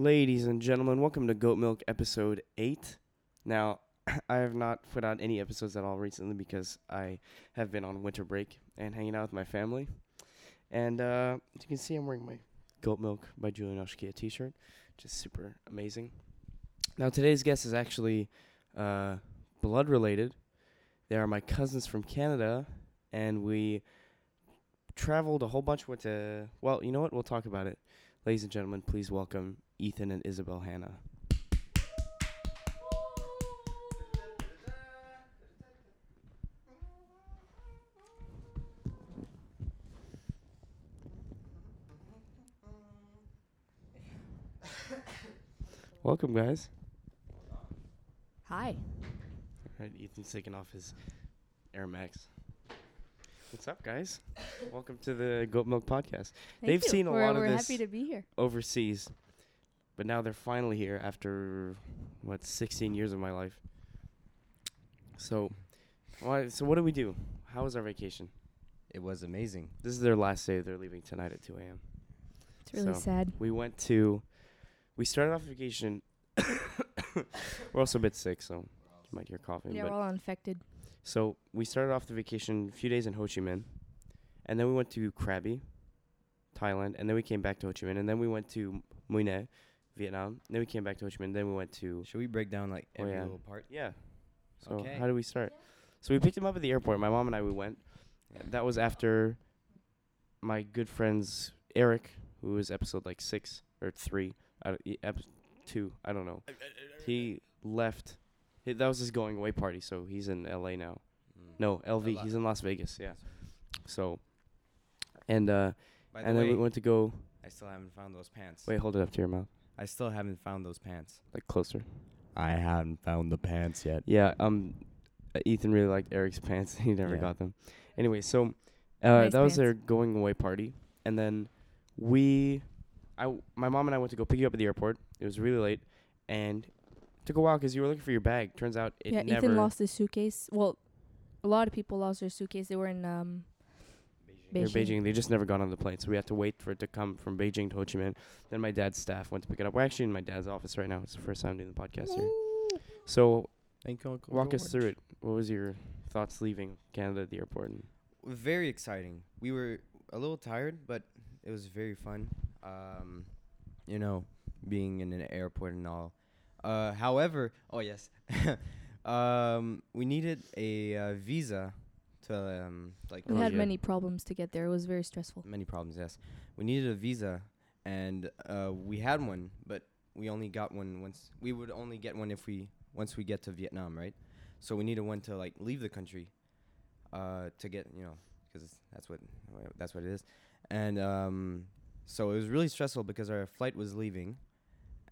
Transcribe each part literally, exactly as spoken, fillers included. Ladies and gentlemen, welcome to Goat Milk episode eight. Now, I have not put out any episodes at all recently because I have been on winter break and hanging out with my family. And uh, as you can see, I'm wearing my Goat Milk by Julian Oshkia t-shirt, which is super amazing. Now, today's guest is actually uh, blood-related. They are my cousins from Canada, and we traveled a whole bunch with a... Well, you know what? We'll talk about it. Ladies and gentlemen, please welcome Ethan and Isabel Hanna. Welcome, guys. Hi. All right, Ethan's taking off his Air Max. What's up, guys? Welcome to the Goat Milk Podcast. Thank They've you. seen a we're, lot we're of this happy to be here. Overseas, but now they're finally here after, what, sixteen years of my life. So, why, so what did we do? How was our vacation? It was amazing. This is their last day. They're leaving tonight at two a.m. It's really so sad. We went to, we started off vacation. We're also a bit sick, so you might hear coughing. Yeah, we're all infected. So we started off the vacation a few days in Ho Chi Minh, and then we went to Krabi, Thailand, and then we came back to Ho Chi Minh, and then we went to Mui Ne, Vietnam, and then we came back to Ho Chi Minh, then we went to... Should we break down, like, every oh yeah. little part? Yeah. So okay. How do we start? So we picked him up at the airport. My mom and I, we went. Yeah. That was after my good friends, Eric, who was episode, like, six or three, uh, episode two, I don't know. He left... It, that was his going away party, so he's in L A now. Mm. No, L V. L A He's in Las Vegas, yeah. So, and uh, By and the then way, we went to go. I still haven't found those pants. Wait, hold it up to your mouth. I still haven't found those pants. Like closer. I haven't found the pants yet. Yeah. Um, uh, Ethan really liked Eric's pants. He never yeah. got them. Anyway, so uh, nice that pants. was their going away party, and then we, I, w- my mom and I went to go pick you up at the airport. It was really late, and. Took a while because you were looking for your bag. Turns out it yeah, never... Yeah, Ethan lost his suitcase. Well, a lot of people lost their suitcase. They were in um, Beijing. They were Beijing. They just never got on the plane, so we had to wait for it to come from Beijing to Ho Chi Minh. Then my dad's staff went to pick it up. We're actually in my dad's office right now. It's the first time doing the podcast here. So Thank you, Uncle walk George. us through it. What was your thoughts leaving Canada at the airport? Very exciting. We were a little tired, but it was very fun. Um, you know, being in an airport and all. Uh, however, oh yes, um, we needed a uh, visa to um, like. We had many problems to get there. It was very stressful. Many problems, yes. We needed a visa, and uh, we had one, but we only got one once. We would only get one if we once we get to Vietnam, right? So we needed one to like leave the country, uh, to get you know, because that's what that's what it is, and um, so it was really stressful because our flight was leaving.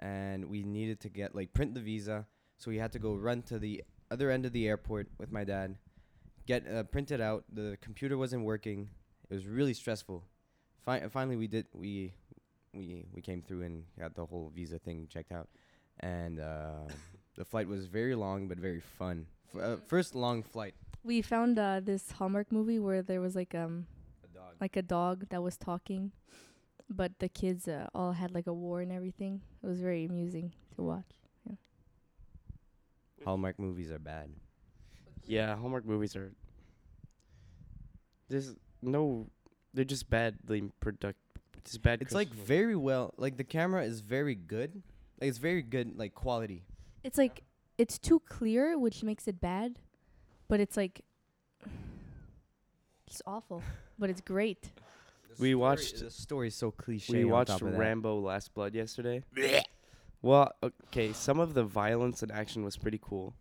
And we needed to get, like, print the visa. So we had to go run to the other end of the airport with my dad, get uh, print it out. The computer wasn't working. It was really stressful. Fi- finally, we did. We we we came through and got the whole visa thing checked out. And uh, the flight was very long but very fun. F- uh, first long flight. We found uh, this Hallmark movie where there was, like, um, a dog. like a dog that was talking. But the kids uh, all had, like, a war and everything. It was very amusing to watch. Yeah. Hallmark movies are bad. Yeah, Hallmark movies are... There's no... They're just badly product. It's bad. It's, like, very well... Like, the camera is very good. Like, it's very good, like, quality. It's, like, it's too clear, which makes it bad. But it's, like... It's awful. But it's great. We watched the story is so cliche. We watched Rambo: Last Blood yesterday. Well, okay, some of the violence and action was pretty cool,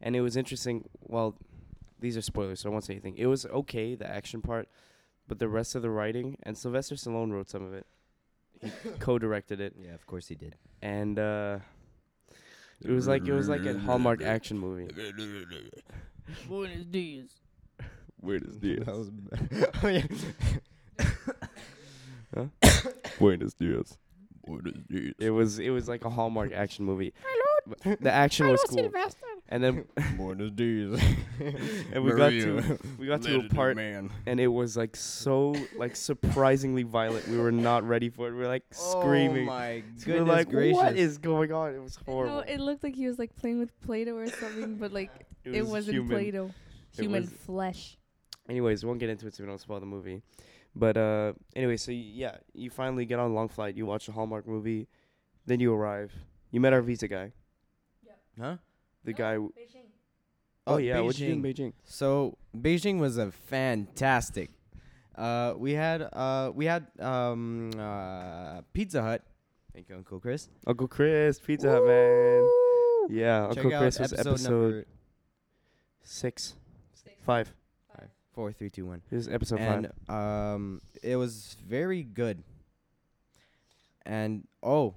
and it was interesting. Well, these are spoilers, so I won't say anything. It was okay, the action part, but the rest of the writing and Sylvester Stallone wrote some of it. He co-directed it. Yeah, of course he did. And uh, it was like it was like a Hallmark action movie. Buenos dias. Buenos dias. That was bad. Oh yeah. Huh? Buenos dias. Buenos dias. It was it was like a Hallmark action movie. Hello. The action Hello, was cool. Sylvester. And then Buenos Dias. And we Maria, got to we got to a part man. And it was like so like surprisingly violent. We were not ready for it. We were like screaming. Oh my goodness, we were like, gracious. What is going on? It was horrible. No, it looked like he was like playing with Play-Doh or something, but like it, was it wasn't human. Play-Doh. Human was flesh. Anyways, we won't get into it so we don't spoil the movie. But uh anyway, so yeah, you finally get on a long flight, you watch a Hallmark movie, then you arrive. You met our visa guy. Yeah. Huh? The no, guy w- Beijing. Oh, oh yeah, Beijing. What did you do in Beijing? So Beijing was a fantastic. Uh we had uh we had um uh Pizza Hut. Thank you, Uncle Chris. Uncle Chris, Pizza Hut, man. Yeah, Check Uncle Chris was episode, episode six. six. Five. Four, three, two, one. This is episode and, five. Um, it was very good. And oh,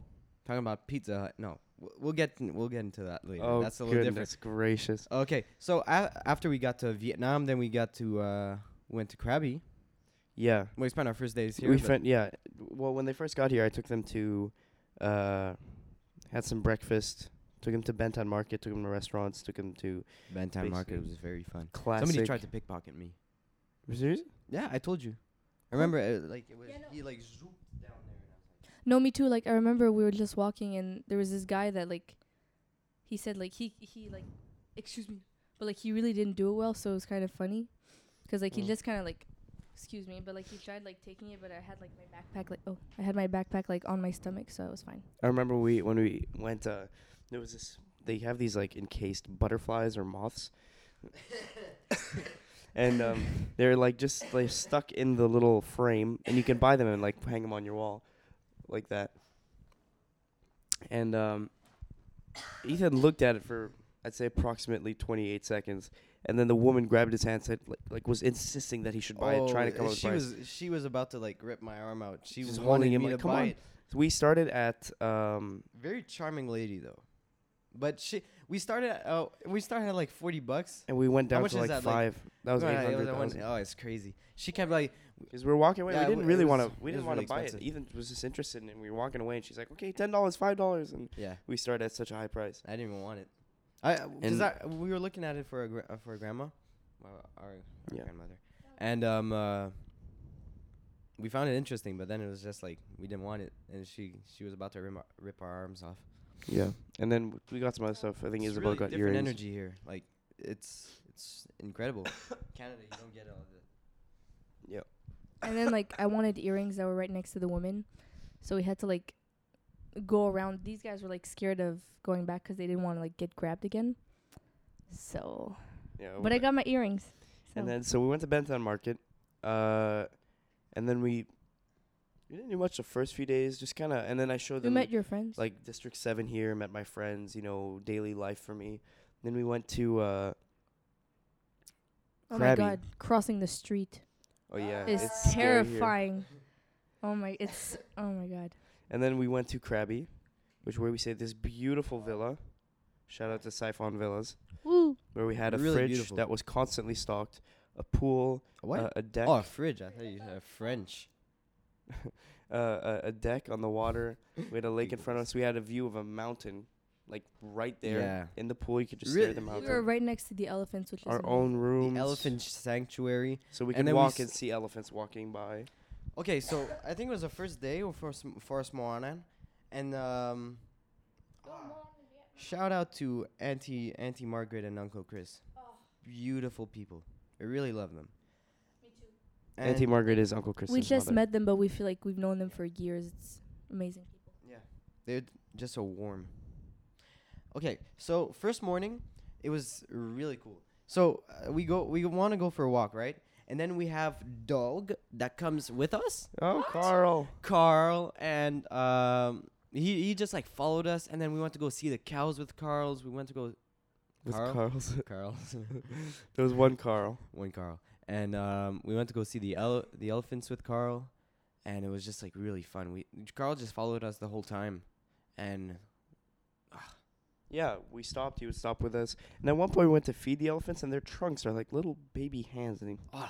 talking about Pizza Hut. No, w- we'll get in, we'll get into that later. Oh, that's a little different. Goodness gracious. Okay, so a- after we got to Vietnam, then we got to uh, went to Krabi. Yeah, we spent our first days here. We spent yeah. Well, when they first got here, I took them to, uh, had some breakfast. Took him to Ben Thanh Market. Took him to restaurants. Took him to Ben Thanh Market. It was very fun. Classic. Somebody tried to pickpocket me. Serious? Yeah, I told you. I remember, uh, like, it was yeah, no. he, like, zooped down there. No, me too. Like, I remember we were just walking, and there was this guy that, like, he said, like, he, he like, excuse me. But, like, he really didn't do it well, so it was kind of funny. Because, like, mm. he just kind of, like, excuse me. But, like, he tried, like, taking it, but I had, like, my backpack, like, oh. I had my backpack, like, on my stomach, so it was fine. I remember we, when we went, uh, there was this, they have these, like, encased butterflies or moths. And um, they're like just like stuck in the little frame, and you can buy them and like hang them on your wall, like that. And um, Ethan looked at it for I'd say approximately twenty-eight seconds, and then the woman grabbed his hand, said like, like was insisting that he should buy oh, it, trying to come up with it. She was she was about to like rip my arm out. She was wanting him me like, to come buy on. It. So we started at um, very charming lady though. But she, we started at, oh, we started at like forty bucks, and we went down to like that, five. Like that was no, eight hundred thousand. Oh, it's crazy. She kept like, because we were walking away. Yeah, we didn't really want to. We didn't want to buy it. Ethan was just interested, and we were walking away, and she's like, "Okay, ten dollars, five dollars," and yeah, we started at such a high price. I didn't even want it. I because we were looking at it for a gra- uh, for a grandma, well, our, our yeah. grandmother, and um, uh, we found it interesting, but then it was just like we didn't want it, and she she was about to rip our, rip our arms off. Yeah, and then w- we got some other stuff. I think it's Isabel really got different earrings. Different energy here, like it's it's incredible. Canada, you don't get all of it. Yep. And then like I wanted earrings that were right next to the woman, so we had to like go around. These guys were like scared of going back because they didn't want to like get grabbed again. So. Yeah. But I got my earrings. So. And then so we went to Ben Thanh Market, uh, and then we. We didn't do much the first few days, just kind of, and then I showed you them. You met your friends? Like, District seven here, met my friends, you know, daily life for me. Then we went to, uh, Oh, Krabi. My God, crossing the street. Oh, yeah. It's, it's terrifying. Oh, my, it's, oh, my God. And then we went to Krabi, which where we stayed this beautiful villa. Shout out to Siphon Villas. Woo. Where we had a really fridge beautiful. That was constantly stocked, a pool, a, what? Uh, a deck. Oh, a fridge. I thought you said French. uh, a, a deck on the water. We had a lake in front of us. We had a view of a mountain, like right there yeah. in the pool. You could just really? Stare at the mountain. We were right next to the elephants, which our is our own room, the elephant sanctuary. So we could walk we and s- see elephants walking by. Okay, so I think it was the first day or first first morning, and um, uh, shout out to Auntie Auntie Margaret and Uncle Chris. Oh. Beautiful people. I really love them. And Auntie Margaret is Uncle Chris's mother. We just mother. Met them, but we feel like we've known them for years. It's amazing people. Yeah. They're d- just so warm. Okay, so first morning, it was really cool. So uh, we go. We want to go for a walk, right? And then we have dog that comes with us. Oh, what? Carl. Carl, and um, he, he just, like, followed us. And then we went to go see the cows with Carl's. We went to go... With Carl? Carl's. Carl's. There was one Carl. One Carl. And um, we went to go see the ele- the elephants with Carl, and it was just like really fun. We Carl just followed us the whole time, and uh, yeah, we stopped. He would stop with us, and at one point we went to feed the elephants, and their trunks are like little baby hands, and they, uh,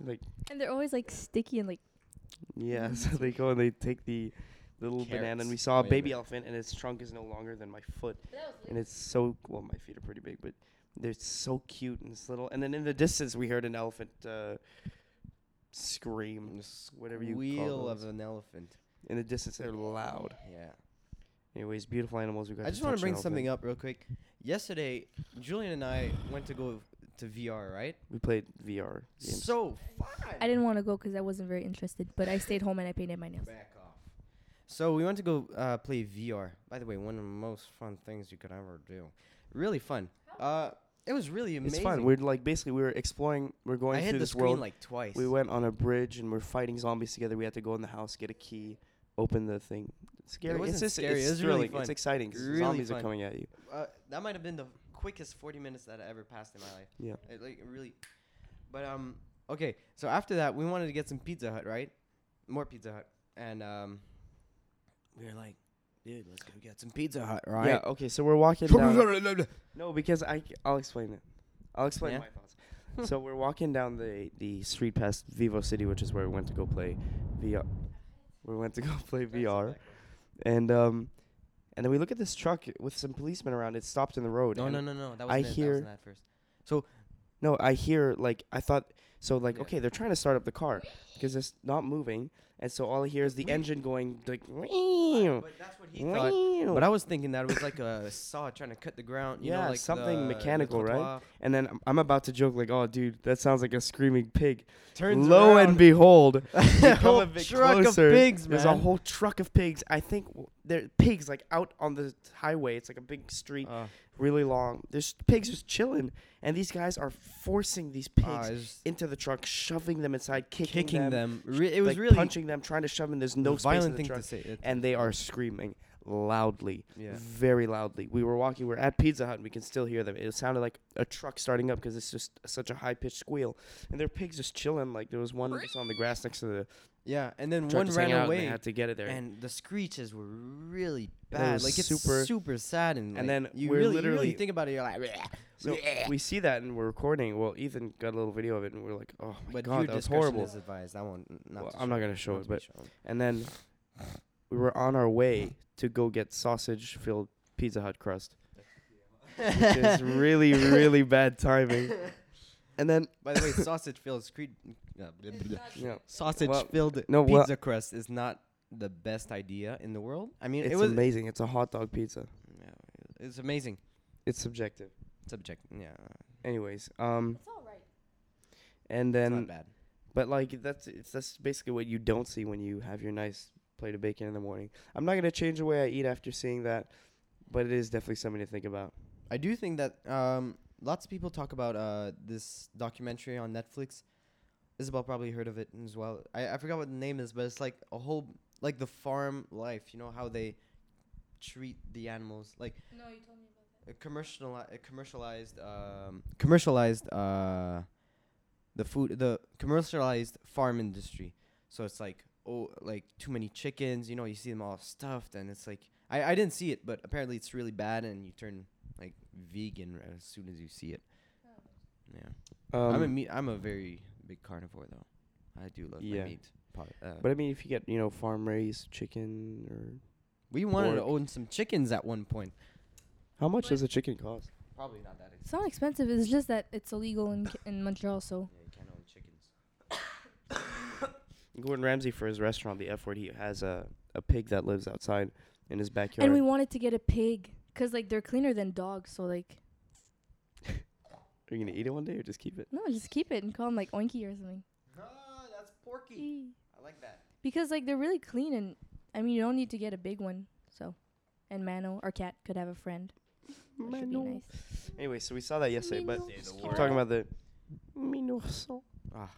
like and they're always like sticky and like yeah. So they go and they take the little Carrots. banana, and we saw Wait a baby a elephant, and its trunk is no longer than my foot. And it's so, well, my feet are pretty big, but they're so cute and it's little. And then in the distance, we heard an elephant uh, scream, whatever you Wheel call it. Of an elephant. In the distance, they're loud. Yeah. Anyways, beautiful animals. We got. I just want to bring something up real quick. Yesterday, Julian and I went to go to V R, right? We played V R games. So fun! I didn't want to go because I wasn't very interested, but I stayed home and I painted my nails. Back off. So we went to go uh, play V R. By the way, one of the most fun things you could ever do. Really fun. Uh, it was really amazing. It's fun. We're like basically we were exploring. We're going I through hit this the screen world like twice. We went on a bridge and we're fighting zombies together. We had to go in the house, get a key. Open the thing. It's scary. It wasn't it's scary. It's, it's really fun. It's exciting. Really Zombies fun. are coming at you. Uh, that might have been the quickest forty minutes that I ever passed in my life. Yeah. It, like it really. But um, okay. So after that, we wanted to get some Pizza Hut, right? More Pizza Hut, and um, we were like, dude, let's go get some Pizza Hut, right? Yeah. Okay. So we're walking down. No, because I I'll explain it. I'll explain yeah. my thoughts. So we're walking down the the street past Vivo City, which is where we went to go play V R. We went to go play V R, and um, and then we look at this truck with some policemen around. It stopped in the road. No, no, no, no. That wasn't, I it, hear, that wasn't that first. So, no, I hear, like, I thought, so, like, yeah. okay, they're trying to start up the car because it's not moving. And so all I hear is the engine going, like, uh, but that's what he thought. But I was thinking that it was like a saw trying to cut the ground. You yeah, know, like something mechanical, right? And then I'm, I'm about to joke, like, oh, dude, that sounds like a screaming pig. Turns Lo around. and behold, a whole a bit truck closer, of pigs, man. There's a whole truck of pigs. I think there are pigs, like, out on the highway. It's like a big street, uh. really long. There's pigs just chilling. And these guys are forcing these pigs uh, into the truck, shoving them inside, kicking, kicking them. them. Re- it was like really punching them, trying to shove them. There's no space in the truck. And they are screaming loudly, yeah. very loudly. We were walking. We're at Pizza Hut, and we can still hear them. It sounded like a truck starting up because it's just such a high-pitched squeal. And there are pigs just chilling. Like, there was one just on the grass next to the Yeah, and then one ran away. And they had to get it there. And the screeches were really bad. Like, it's super, super sad. And, and like then you, we're really, literally, you really think about it, you're like... So we see that and we're recording. Well, Ethan got a little video of it and we're like, oh my but god, that was horrible. Is advised. I won't, not well, I'm not going to show it, but and then we were on our way to go get sausage-filled Pizza Hut crust, which is really, really bad timing. And then, by the way, sausage-filled scree- yeah. sausage-filled well, no, pizza well, crust is not the best idea in the world. I mean, it's it was amazing. It's a hot dog pizza. Yeah, it's amazing. It's subjective. Subject. Yeah. Anyways, um. It's all right. And then. It's not bad. But like that's it's, that's basically what you don't see when you have your nice plate of bacon in the morning. I'm not gonna change the way I eat after seeing that, but it is definitely something to think about. I do think that um lots of people talk about uh this documentary on Netflix. Isabel probably heard of it as well. I I forgot what the name is, but it's like a whole like the farm life. You know how they treat the animals. Like. No, you told me. Commercialized, commercialized, um, commercialized uh, the food, the commercialized farm industry. So it's like, oh, like too many chickens. You know, you see them all stuffed, and it's like, I, I didn't see it, but apparently it's really bad, and you turn like vegan right as soon as you see it. Oh. Yeah, um, I'm a meat. I'm a very big carnivore though. I do love yeah. my meat. Pot, uh, but I mean, if you get you know farm raised chicken or we wanted pork. to own some chickens at one point. How much but does a chicken cost? Probably not that expensive. It's not expensive. It's just that it's illegal in in Montreal, so. Yeah, you can't own chickens. Gordon Ramsay, for his restaurant, the F Word, he has a, a pig that lives outside in his backyard. And we wanted to get a pig because, like, they're cleaner than dogs, so, like. Are you going to eat it one day or just keep it? No, just keep it and call him, like, Oinky or something. Ah, oh, that's Porky. E. I like that. Because, like, they're really clean, and, I mean, you don't need to get a big one, so. And Mano, our cat, could have a friend. Mano. Nice. Anyway, so we saw that yesterday, but we're talking about the Minoso. Ah,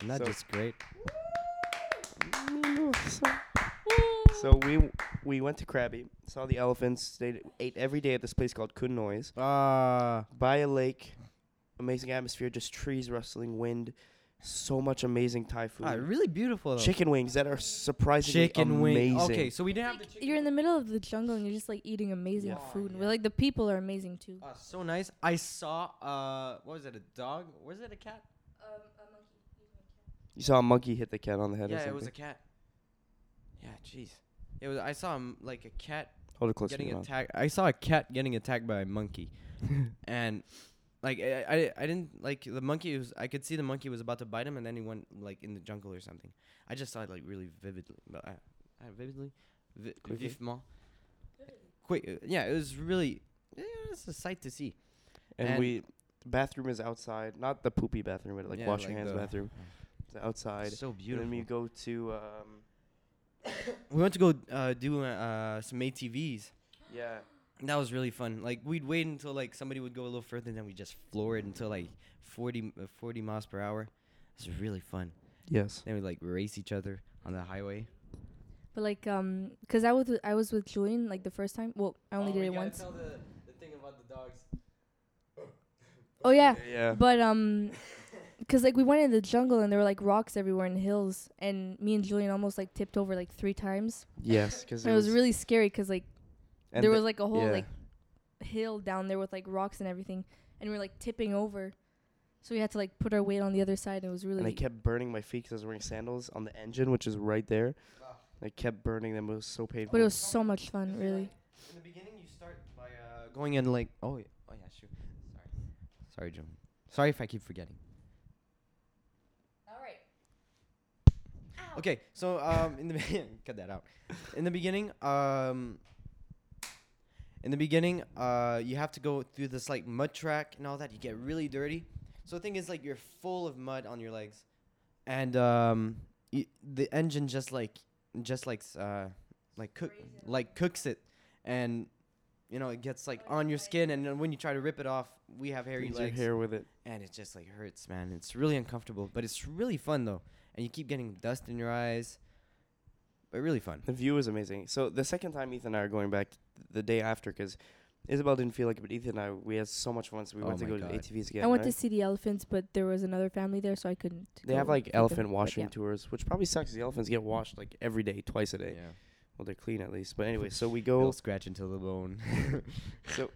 and that's so just great. Minoso. So we w- we went to Krabi, saw the elephants. They ate every day at this place called Kunoise. Ah, uh. by a lake, amazing atmosphere, just trees rustling, wind, so much amazing Thai food. Ah, really beautiful. Though. Chicken wings that are surprisingly chicken amazing. Wing. Okay, so we didn't have the chicken. You're in the middle of the jungle and you're just like eating amazing yeah. food. Yeah. We're like the people are amazing too. Ah, so nice. I saw uh, what was it? A dog? Was it a cat? Um, a monkey. You saw a monkey hit the cat on the head. Yeah, or something? It was a cat. Yeah, jeez. It was. I saw him like a cat Hold it close getting attacked. I saw a cat getting attacked by a monkey, and like I, I I didn't like the monkey was. I could see the monkey was about to bite him, and then he went like in the jungle or something. I just saw it like really vividly. But I, I vividly, vi- vivement. Quick, yeah, it was really. Yeah, it's a sight to see. And, and we bathroom is outside, not the poopy bathroom, but like yeah, washing like hands bathroom. It's outside. It's so beautiful. And then we go to. Um, we went to go uh, do uh, some A T Vs. Yeah. And that was really fun. Like, we'd wait until, like, somebody would go a little further, and then we just floor it until, like, forty, uh, forty miles per hour. It was really fun. Yes. Then we, like, race each other on the highway. But, like, um, because I was, with, I was with Julian, like, the first time. Well, I only oh, did it once. Tell the, the thing about the dogs. Oh, yeah. Yeah, yeah. But, um... Because, like, we went in the jungle, and there were, like, rocks everywhere and hills. And me and Julian almost, like, tipped over, like, three times. Yes. Cause it, it was, was really scary because, like, there th- was, like, a whole, yeah. like, hill down there with, like, rocks and everything. And we were, like, tipping over. So we had to, like, put our weight on the other side. It was really... And I kept burning my feet because I was wearing sandals on the engine, which is right there. Wow. I kept burning them. It was so painful. But it was so much fun, really. In the beginning, you start by uh, going in, like... Oh, yeah. Oh, yeah, sure. Sorry. Sorry, Julian. Sorry if I keep forgetting. Okay, so um, in the cut that out. In the beginning, um, in the beginning, uh, you have to go through this like mud track and all that. You get really dirty. So the thing is, like, you're full of mud on your legs, and um, y- the engine just like just like uh, like cook like cooks it, and you know it gets like on your skin. And then when you try to rip it off, we have hairy legs. Your hair with it, and it just like hurts, man. It's really uncomfortable, but it's really fun though. And you keep getting dust in your eyes. But really fun. The view is amazing. So the second time Ethan and I are going back the day after, because Isabel didn't feel like it, but Ethan and I, we had so much fun, so we oh went to go God. to the A T Vs again. I went right? to see the elephants, but there was another family there, so I couldn't. They have, like, elephant them, washing yeah. tours, which probably sucks. The elephants get washed, like, every day, twice a day. Yeah. Well, they're clean, at least. But anyway, so we go. They'll scratch until the bone. So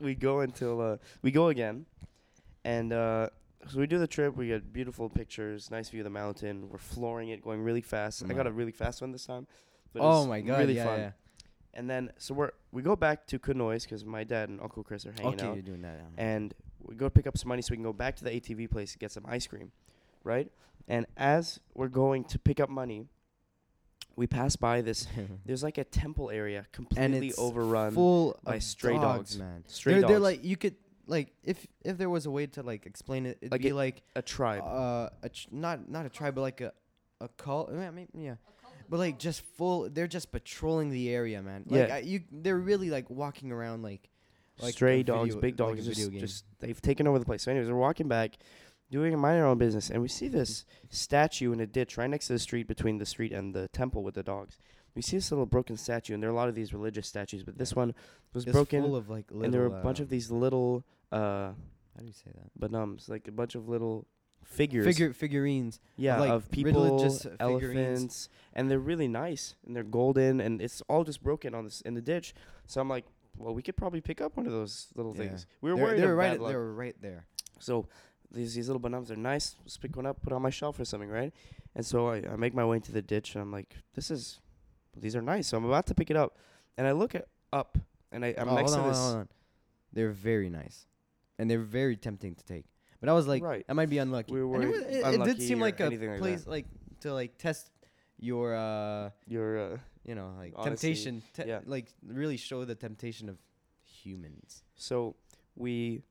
we go until, uh, we go again, and, uh. So we do the trip. We get beautiful pictures, nice view of the mountain. We're flooring it, going really fast. Mm-hmm. I got a really fast one this time. But oh, my God. Really yeah, fun. Yeah. And then, so we we go back to Kunoise because my dad and Uncle Chris are hanging okay, out. Okay, you're doing that. Yeah. And we go pick up some money so we can go back to the A T V place and get some ice cream, right? And as we're going to pick up money, we pass by this. There's like a temple area completely and it's overrun full by of stray dogs. dogs. Man. Stray they're, dogs. They're like, you could... Like, if if there was a way to, like, explain it, it'd like be, a, like... A tribe. Uh, a tr- not not a tribe, but, like, a, a cult. I mean, yeah. But, like, just full... They're just patrolling the area, man. Like, yeah. I, you, they're really, like, walking around, like... like Stray dogs, video, big dogs. Like just, just They've taken over the place. So, anyways, we're walking back, doing a minor own business, and we see this statue in a ditch right next to the street, between the street and the temple with the dogs. We see this little broken statue, and there are a lot of these religious statues, but this one was it's broken, full of, like, little, and there were a bunch uh, of these little, uh, how do you say that? Banums, like a bunch of little figures. Figure, figurines. Yeah, of, like of people, religious elephants, figurines. And they're really nice, and they're golden, and it's all just broken on this in the ditch. So I'm like, well, we could probably pick up one of those little yeah. things. We were they're, worried they're about that. Right, they were right there. So... These these little bananas are nice. Let's pick one up, put it on my shelf or something, right? And so I, I make my way into the ditch, and I'm like, this is, these are nice. So I'm about to pick it up, and I look it up, and I, I'm oh, next hold to on, this. Hold on. They're very nice, and they're very tempting to take. But I was like, right. I might be unlucky. We were it, was, it, unlucky it did seem like a place like, like to like test your uh your uh, you know like honesty. temptation, te- yeah. like really show the temptation of humans. So we.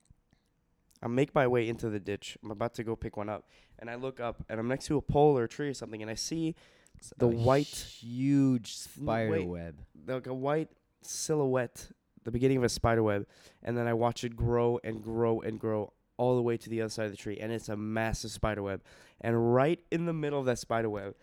I make my way into the ditch. I'm about to go pick one up. And I look up, and I'm next to a pole or a tree or something, and I see it's the white... huge spider wait, web. Like a white silhouette, the beginning of a spider web. And then I watch it grow and grow and grow all the way to the other side of the tree. And it's a massive spider web. And right in the middle of that spider web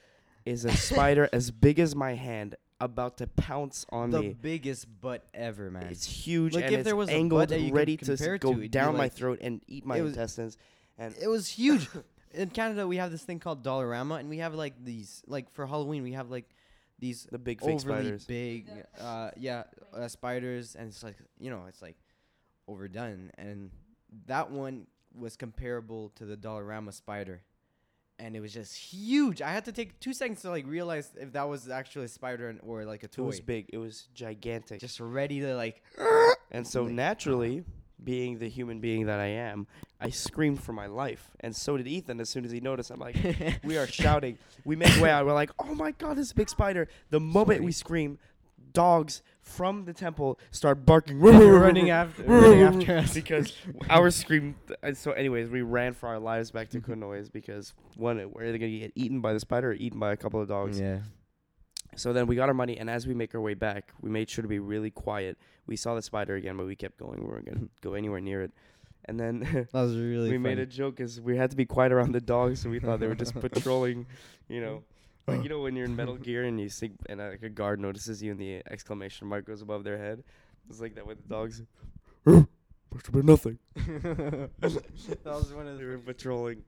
is a spider as big as my hand about to pounce on the me. The biggest butt ever, man. It's huge, like and if it's there was angled, a ready to, to go to, down like my throat and eat my was, intestines. And it was huge. In Canada, we have this thing called Dollarama, and we have, like, these... Like, for Halloween, we have, like, these... The big fake spiders. big, uh, yeah, uh, spiders, and it's, like, you know, it's, like, overdone. And that one was comparable to the Dollarama spider. And it was just huge. I had to take two seconds to like realize if that was actually a spider or like a toy. It was big. It was gigantic. Just ready to like. And so naturally, being the human being that I am, I screamed for my life. And so did Ethan as soon as he noticed. I'm like, we are shouting. We make way out. We're like, oh my God, this big spider. The moment Sorry. we scream, dogs from the temple start barking. running after, running after us. Because our scream. Th- so anyways, we ran for our lives back to Kunoise because, one, were they going to get eaten by the spider or eaten by a couple of dogs? Yeah. So then we got our money, and as we make our way back, we made sure to be really quiet. We saw the spider again, but we kept going. We weren't going to go anywhere near it. And then that was really we funny. made a joke because we had to be quiet around the dogs, so we thought they were just patrolling, you know. Like, you know when you're in Metal Gear and you see, and uh, like a guard notices you and the exclamation mark goes above their head? It's like that with the dogs. Must have been nothing. That was one of the... They were patrolling.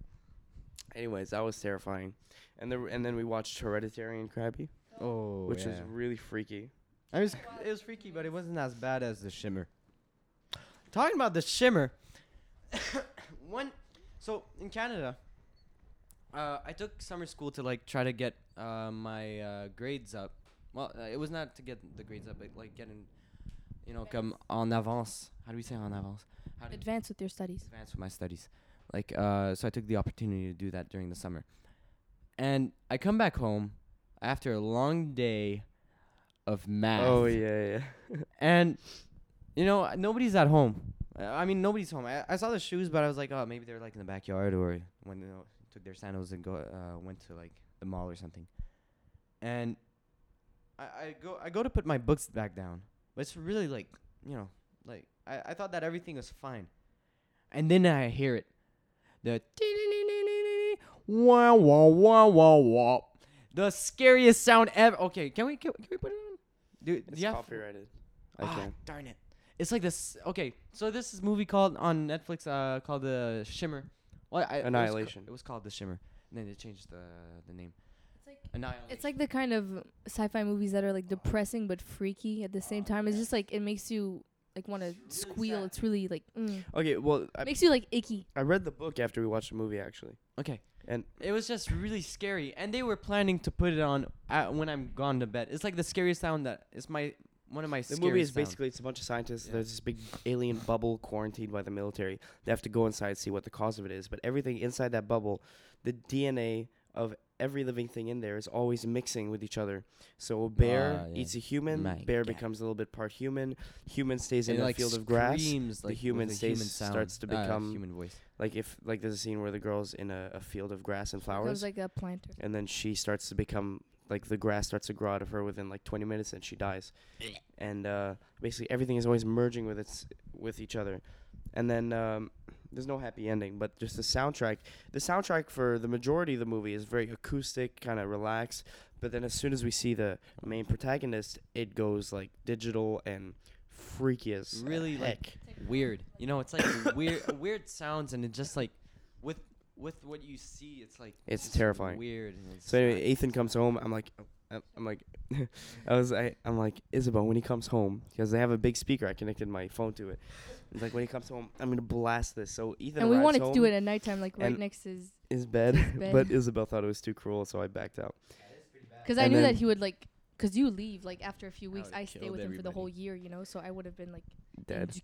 Anyways, that was terrifying. And, the, and then we watched Hereditary and Krabi. Oh, Which yeah. was really freaky. I was, it was freaky, but it wasn't as bad as The Shimmer. Talking about The Shimmer, one, so in Canada, uh, I took summer school to like try to get uh, my uh, grades up. Well, uh, it was not to get the grades up, but like getting, you know, come en avance. How do we say en avance? How advance with your studies. Advance with my studies. Like, uh, so I took the opportunity to do that during the summer, and I come back home. After a long day of math. Oh, yeah, yeah. And, you know, nobody's at home. I mean, nobody's home. I, I saw the shoes, but I was like, oh, maybe they're, like, in the backyard or when they you know, took their sandals and go uh, went to, like, the mall or something. And I, I go I go to put my books back down. But it's really, like, you know, like, I, I thought that everything was fine. And then I hear it. The wah, wah, wah, wah, wah. The scariest sound ever. Okay, can we can, can we put it on? Dude, it's copyrighted. I ah, can. Darn it! It's like this. Okay, so this is a movie called on Netflix uh, called The Shimmer. Well, I, Annihilation. It was, ca- it was called The Shimmer, and then they changed the the name. It's like Annihilation. It's like the kind of sci-fi movies that are like depressing but freaky at the same oh, time. Yeah. It's just like it makes you like want to really squeal. Sad. It's really like. Mm. Okay, well, it makes you like icky. I read the book after we watched the movie actually. Okay. And it was just really scary. And they were planning to put it on at when I'm gone to bed. It's like the scariest sound that it's my one of my. The movie is sound. Basically it's a bunch of scientists. Yeah. There's this big alien bubble quarantined by the military. They have to go inside and see what the cause of it is. But everything inside that bubble, the D N A of every living thing in there is always mixing with each other. So a bear uh, yeah. eats a human. My bear God. becomes a little bit part human. Human stays and in a like field of grass. Like the human stays human starts to become uh, human voice. Like if like there's a scene where the girl's in a, a field of grass and flowers. It was like a planter. And then she starts to become like the grass starts to grow out of her within like twenty minutes and she dies. And uh, basically everything is always merging with its with each other. And then um, there's no happy ending, but just the soundtrack. The soundtrack for the majority of the movie is very acoustic, kind of relaxed. But then as soon as we see the main protagonist, it goes like digital and freaky as really heck. Like weird. You know, it's like weird, weird sounds, and it just like with with what you see, it's like it's, it's terrifying. Weird. And it's so anyway, Ethan comes home. I'm like. I'm like, I was, I, I'm like, Isabel, when he comes home, because they have a big speaker, I connected my phone to it. It's like, when he comes home, I'm going to blast this. So Ethan and we wanted to do it at nighttime, like right next to his, his bed. His bed. But Isabel thought it was too cruel, so I backed out. Because I knew that he would, like, because you leave, like, after a few weeks, I, I stay with him everybody. for the whole year, you know, so I would have been, like, dead.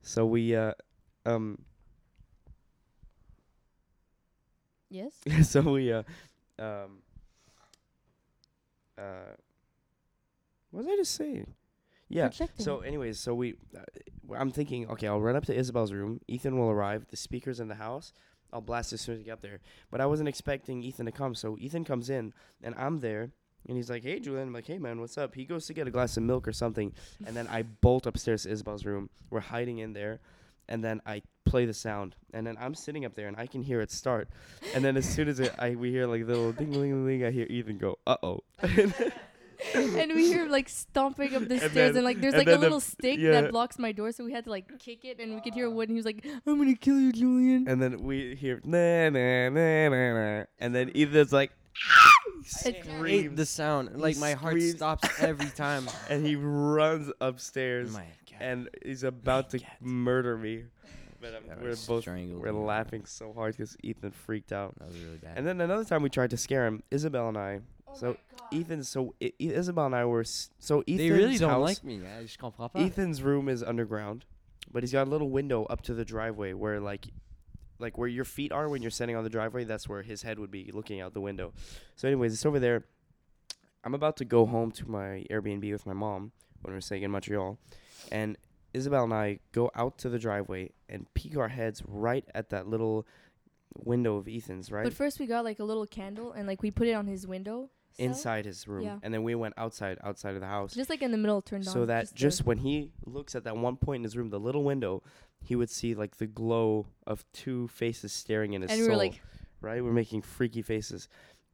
So we, uh, um. Yes? so we, uh, um. Uh, what was I just saying? Yeah. Projecting. So, anyways, so we, uh, I'm thinking, okay, I'll run up to Isabel's room. Ethan will arrive. The speaker's in the house. I'll blast as soon as I get up there. But I wasn't expecting Ethan to come. So Ethan comes in, and I'm there, and he's like, "Hey, Julian." I'm like, "Hey, man, what's up?" He goes to get a glass of milk or something, and then I bolt upstairs to Isabel's room. We're hiding in there, and then I play the sound, and then I'm sitting up there, and I can hear it start, and then as soon as it, I we hear like the little ding ding ding, I hear Ethan go, "Uh oh," and we hear like stomping up the and stairs, then, and like there's and like a little the stick yeah. that blocks my door, so we had to like kick it, and we could hear wood, and he was like, "I'm gonna kill you, Julian." And then we hear na na na na na, and then Ethan's like. I hate the sound. He like my screams. Heart stops every time. And he runs upstairs, and is about to murder me. But um, yeah, we're, we're both we're laughing so hard because Ethan freaked out. That was really bad. And then another time we tried to scare him, Isabel and I. Oh so Ethan, so I- Isabel and I were s- so Ethan's They really don't house, like me. I just can't pop up. Ethan's room is underground, but he's got a little window up to the driveway where like. Like where your feet are when you're standing on the driveway, that's where his head would be looking out the window. So anyways, it's over there. I'm about to go home to my Airbnb with my mom when we're staying in Montreal. And Isabel and I go out to the driveway and peek our heads right at that little window of Ethan's, right? But first we got like a little candle and like we put it on his window. So? Inside his room. Yeah. And then we went outside, outside of the house. Just like in the middle turned so on. So that just, just when he looks at that one point in his room, the little window, he would see like the glow of two faces staring in his and soul. And we were like, right? We're making freaky faces.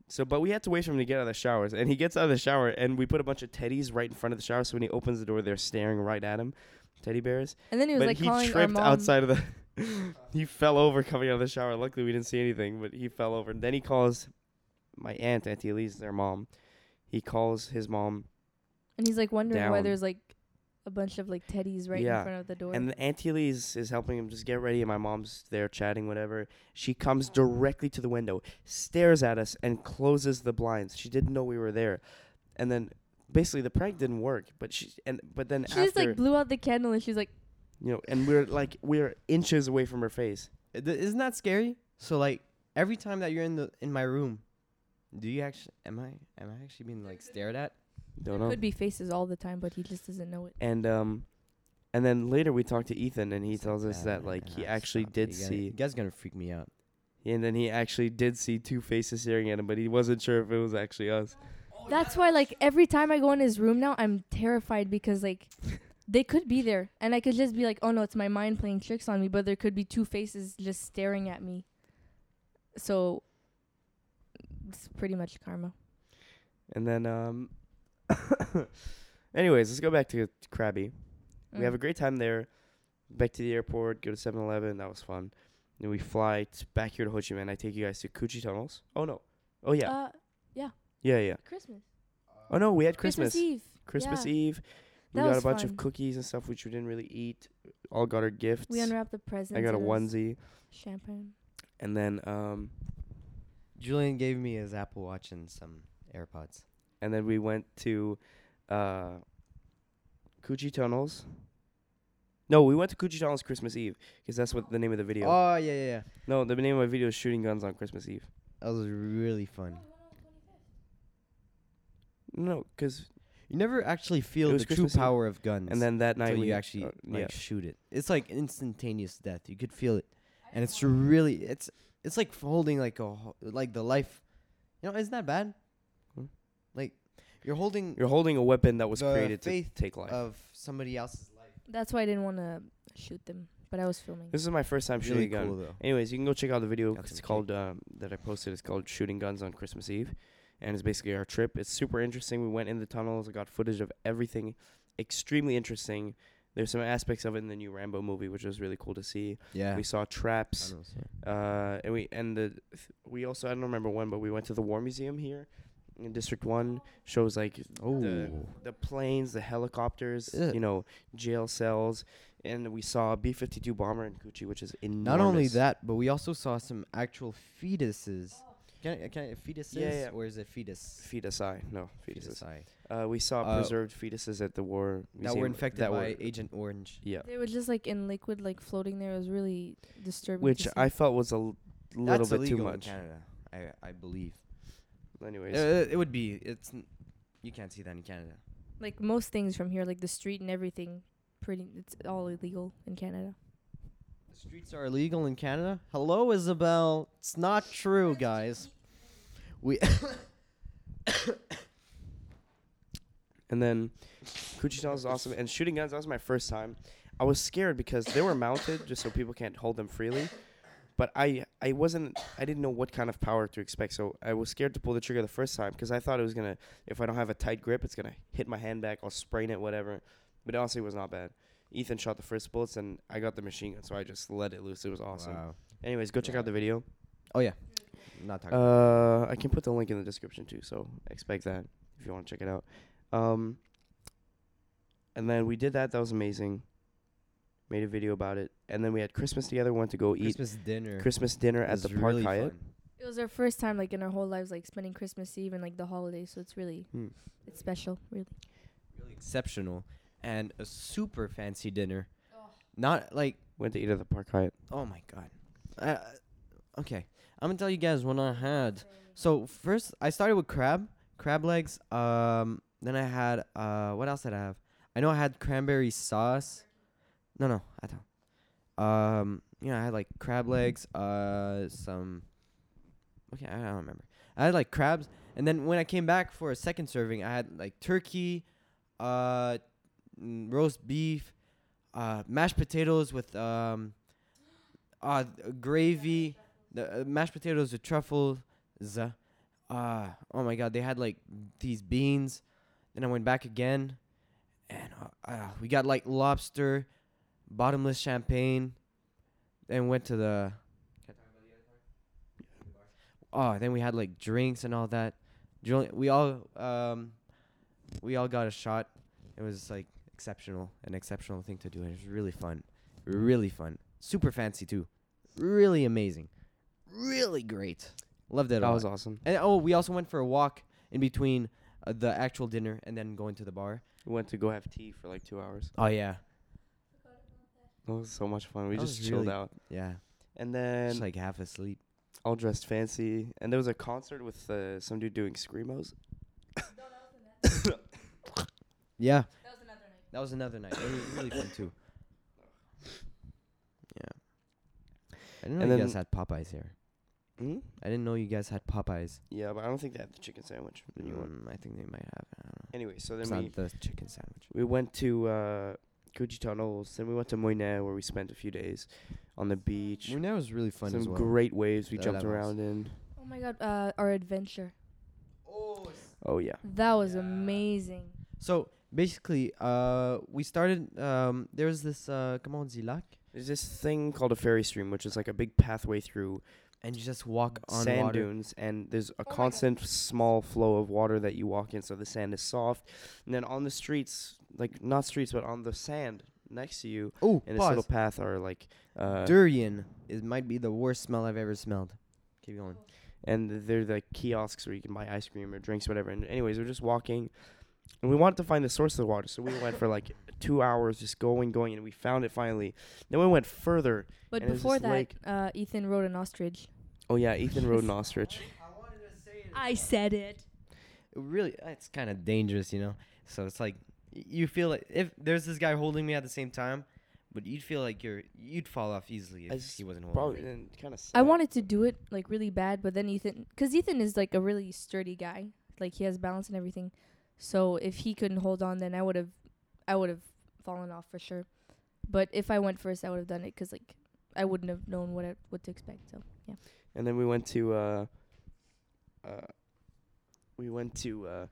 So, but we had to wait for him to get out of the showers, and he gets out of the shower, and we put a bunch of teddies right in front of the shower. So when he opens the door, they're staring right at him, teddy bears. And then he was but like, he calling tripped our mom. Outside of the. He fell over coming out of the shower. Luckily, we didn't see anything, but he fell over. And then he calls my aunt, Auntie Elise, their mom. He calls his mom. And he's like wondering down. Why there's like. A bunch of like teddies right yeah. in front of the door. And the Auntie Elise is helping him just get ready. And my mom's there chatting, whatever. She comes directly to the window, stares at us, and closes the blinds. She didn't know we were there. And then basically the prank didn't work. But she and but then she after, just like blew out the candle and she's like, you know, and we're like we're inches away from her face. Isn't that scary? So like every time that you're in the in my room, do you actually am I am I actually being like stared at? Don't know. It could be faces all the time, but he just doesn't know it. And um, and then later we talked to Ethan, and he it's tells us that like he actually did you guys, see. You guys are gonna freak me out. And then he actually did see two faces staring at him, but he wasn't sure if it was actually us. That's why like every time I go in his room now, I'm terrified because like they could be there, and I could just be like, oh no, it's my mind playing tricks on me. But there could be two faces just staring at me. So it's pretty much karma. And then um. Anyways, let's go back to Krabi. Mm. We have a great time there. Back to the airport, go to seven eleven. That was fun. Then we fly t- back here to Ho Chi Minh. I take you guys to Cu Chi Tunnels. Oh, no. Oh, yeah. Uh, yeah. Yeah, yeah. Christmas. Oh, no, we had Christmas. Christmas Eve. Christmas yeah. Eve. We that got a bunch fun. Of cookies and stuff, which we didn't really eat. All got our gifts. We unwrapped the presents. I got a onesie. Champagne. And then... um, Julian gave me his Apple Watch and some AirPods. And then we went to uh, Cu Chi Tunnels. No, we went to Cu Chi Tunnels Christmas Eve because that's what the name of the video. Oh, yeah, yeah, yeah. No, the name of my video is Shooting Guns on Christmas Eve. That was really fun. No, because... You never actually feel the Christmas true power Eve. Of guns. And then that night we you actually uh, like yeah. shoot it. It's like instantaneous death. You could feel it. And it's really... It's it's like holding like a like the life... You know, isn't that bad? Like, you're holding... You're holding a weapon that was created to take life. Of somebody else's life. That's why I didn't want to shoot them, but I was filming. This is my first time shooting really a gun. Cool, anyways, you can go check out the video it's called um, that I posted. It's called Shooting Guns on Christmas Eve, and it's basically our trip. It's super interesting. We went in the tunnels. I got footage of everything. Extremely interesting. There's some aspects of it in the new Rambo movie, which was really cool to see. Yeah. We saw traps. Uh, and we and the we also, I don't remember when, but we went to the War Museum here. In District One shows like oh. the the planes, the helicopters, Ugh. you know, jail cells, and we saw a B fifty-two bomber in Cu Chi, which is enormous. Not only that, but we also saw some actual fetuses. Can I, can I, fetuses yeah, yeah. or is it fetus? Fetusi, no fetuses. Fetusi. Uh, we saw uh, preserved fetuses at the war museum that were infected that by were Agent Orange. Yeah, they were just like in liquid, like floating there. It was really disturbing. Which I felt was a l- little That's bit too much. In Canada, I I believe. Anyways, uh, it would be it's n- you can't see that in Canada. Like most things from here, like the street and everything, pretty it's all illegal in Canada. The streets are illegal in Canada. Hello, Isabel. It's not true, guys. We and then Cu Chi Tunnels is awesome. And shooting guns, that was my first time. I was scared because they were mounted, just so people can't hold them freely. But I, I wasn't, I didn't know what kind of power to expect. So I was scared to pull the trigger the first time because I thought it was going to, if I don't have a tight grip, it's going to hit my hand back. I'll sprain it, whatever. But it honestly was not bad. Ethan shot the first bullets and I got the machine gun. So I just let it loose. It was awesome. Wow. Anyways, go check out the video. Oh, yeah. Not talking about it. Uh, I can put the link in the description too. So expect that if you want to check it out. Um, and then we did that. That was amazing. made a video about it. And then we had Christmas together. We went to go eat Christmas dinner. Christmas dinner at the Park Hyatt. It was our first time, like, in our whole lives, like, spending Christmas Eve and, like, the holidays. So it's really, mm. it's special, really. Really exceptional. And a super fancy dinner. Oh. Not, like... Went to eat at the Park Hyatt. Oh, my God. Uh, okay. I'm going to tell you guys what I had. So, first, I started with crab. Crab legs. Um, Then I had... uh, What else did I have? I know I had cranberry sauce. No, no. I don't. Um, you know, I had, like, crab legs. Uh, Some... Okay, I don't remember. I had, like, crabs. And then when I came back for a second serving, I had, like, turkey, uh, roast beef, uh, mashed potatoes with um, uh, gravy, the uh, mashed potatoes with truffles. Uh, oh, my God. They had, like, these beans. Then I went back again. And uh, uh, we got, like, lobster, bottomless champagne. Then went to the... Oh, then we had, like, drinks and all that. Julian, we all um, we all got a shot. It was, like, exceptional, an exceptional thing to do. It was really fun, really fun. Super fancy, too. Really amazing. Really great. Loved it all. That was awesome. And, oh, we also went for a walk in between uh, the actual dinner and then going to the bar. We went to go have tea for, like, two hours. Oh, yeah. It was so much fun. We that just chilled really, out. Yeah. And then... Just, like, half asleep. All dressed fancy, and there was a concert with uh, some dude doing screamos. No, that was another night. Yeah. That was another night. That was another night. It was really fun too. Yeah. I didn't know and you guys had Popeyes here. Hmm? I didn't know you guys had Popeyes. Yeah, but I don't think they had the chicken sandwich. Mm, mm, I think they might have. I don't know. Anyway, so then it's we not the chicken sandwich. We went to uh, Cu Chi Tunnels, then we went to Mui Ne where we spent a few days. On the beach. Mui Ne was really fun Some as well. Some great waves we that jumped that around in. Oh, my God. Uh, our adventure. Oh, oh yeah. That was yeah. amazing. So, basically, uh, we started... Um, there was this... Uh, comment on dit lac? There's this thing called a ferry stream, which is like a big pathway through... And you just walk on sand water. Dunes, and there's a oh constant small flow of water that you walk in, so the sand is soft. And then on the streets... Like, not streets, but on the sand... Next to you, Ooh, in this pause. little path, are like uh, durian. It might be the worst smell I've ever smelled. Keep going. And they're the kiosks where you can buy ice cream or drinks, whatever. And anyways, we're just walking, and we wanted to find the source of the water, so we went for like two hours just going, going, and we found it finally. Then we went further. But before that, uh, Ethan rode an ostrich. Oh yeah, Ethan rode an ostrich. I wanted to say it. I said it. It really, it's kind of dangerous, you know. So it's like. You feel like if there's this guy holding me at the same time, but you'd feel like you're you'd fall off easily if he wasn't holding me. I wanted to do it like really bad, but then Ethan, because Ethan is like a really sturdy guy, like he has balance and everything. So if he couldn't hold on, then I would have, I would have fallen off for sure. But if I went first, I would have done it because like I wouldn't have known what I, what to expect. So yeah. And then we went to, uh, uh we went to. Uh,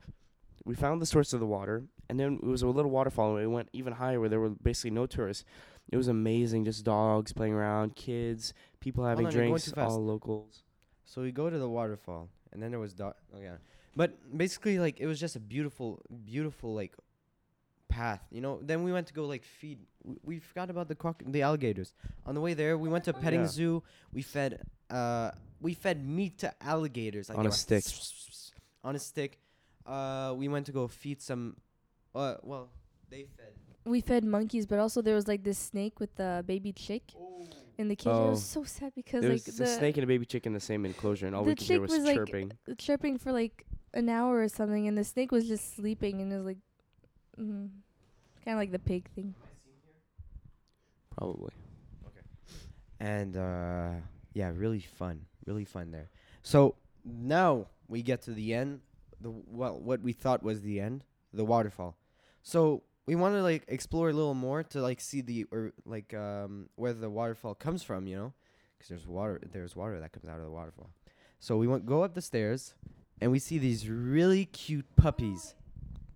We found the source of the water, and then it was a little waterfall, and we went even higher where there were basically no tourists. It was amazing, just dogs playing around, kids, people having oh, no, drinks, all locals. So we go to the waterfall, and then there was dog. Oh yeah, but basically, like it was just a beautiful, beautiful like path, you know. Then we went to go like feed. We, we forgot about the croc, the alligators. On the way there, we went to a petting yeah. zoo. We fed, uh, we fed meat to alligators like on a stick. On a stick. Uh, we went to go feed some, uh, well, they fed. We fed monkeys, but also there was, like, this snake with the baby chick oh. in the cage. Oh. It was so sad because, there like, was the... snake and a baby chick in the same enclosure, and all we could hear was, was chirping. Like, chirping for, like, an hour or something, and the snake was just sleeping, and it was, like, mm, kind of like the pig thing. Probably. Okay. And, uh, yeah, really fun. Really fun there. So, now we get to the end. The well, what we thought was the end, the waterfall. So we want to like explore a little more to like see the or like um where the waterfall comes from, you know, because there's water, there's water that comes out of the waterfall. So we went go up the stairs, and we see these really cute puppies.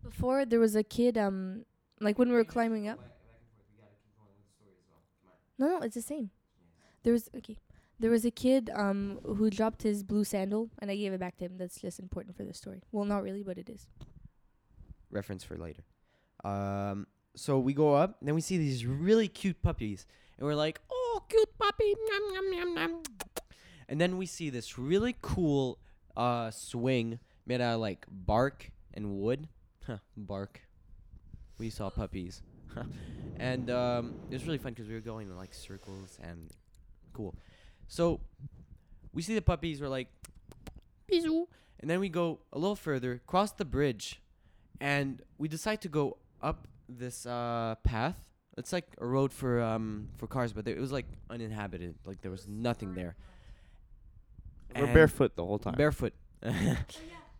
Before there was a kid, um, like when we were climbing up. No, no, it's the same. There was okay. There was a kid um, who dropped his blue sandal, and I gave it back to him. That's just important for the story. Well, not really, but it is. Reference for later. Um, so we go up, and then we see these really cute puppies. And we're like, oh, cute puppy. Nom, nom, nom, nom. And then we see this really cool uh, swing made out of, like, bark and wood. Huh, bark. We saw puppies. And um, it was really fun because we were going in, like, circles and cool. So we see the puppies. We're like, bisou. And then we go a little further, cross the bridge, and we decide to go up this uh, path. It's like a road for um for cars, but it was like uninhabited. Like there was nothing there. We're and barefoot the whole time. Barefoot. Oh yeah,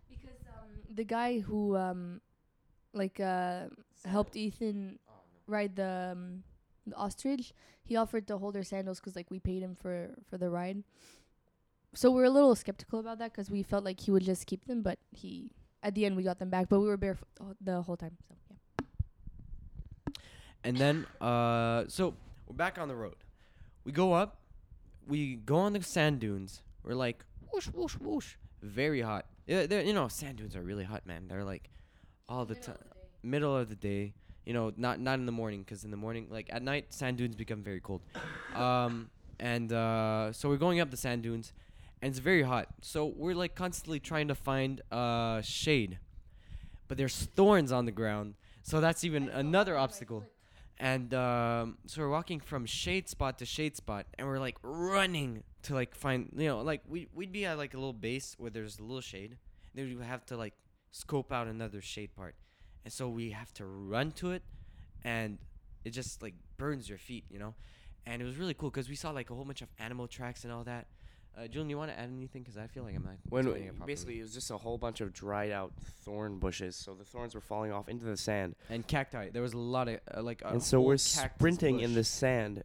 because um, the guy who um like uh helped Ethan ride the um, the ostrich, he offered to hold our sandals because like we paid him for for the ride. So we were a little skeptical about that because we felt like he would just keep them, but he at the end we got them back. But we were barefoot the whole time. So yeah. And then, uh, so we're back on the road. We go up. We go on the sand dunes. We're like, whoosh, whoosh, whoosh. Very hot. Yeah, you know, sand dunes are really hot, man. They're like all the time. Middle of the day. You know, not not in the morning, because in the morning, like at night, sand dunes become very cold. um, and uh, so we're going up the sand dunes, and it's very hot. So we're like constantly trying to find uh, shade. But there's thorns on the ground. So that's even another obstacle. And um, so we're walking from shade spot to shade spot, and we're like running to like find, you know, like we, we'd be at like a little base where there's a little shade. Then we would have to like scope out another shade part. And so we have to run to it, and it just like burns your feet, you know. And it was really cool because we saw like a whole bunch of animal tracks and all that. Uh, Julian, you want to add anything? Because I feel like I'm not when explaining it properly. Basically, it was just a whole bunch of dried out thorn bushes. So the thorns were falling off into the sand. And cacti. There was a lot of, uh, like, a And so we're sprinting bush. in the sand.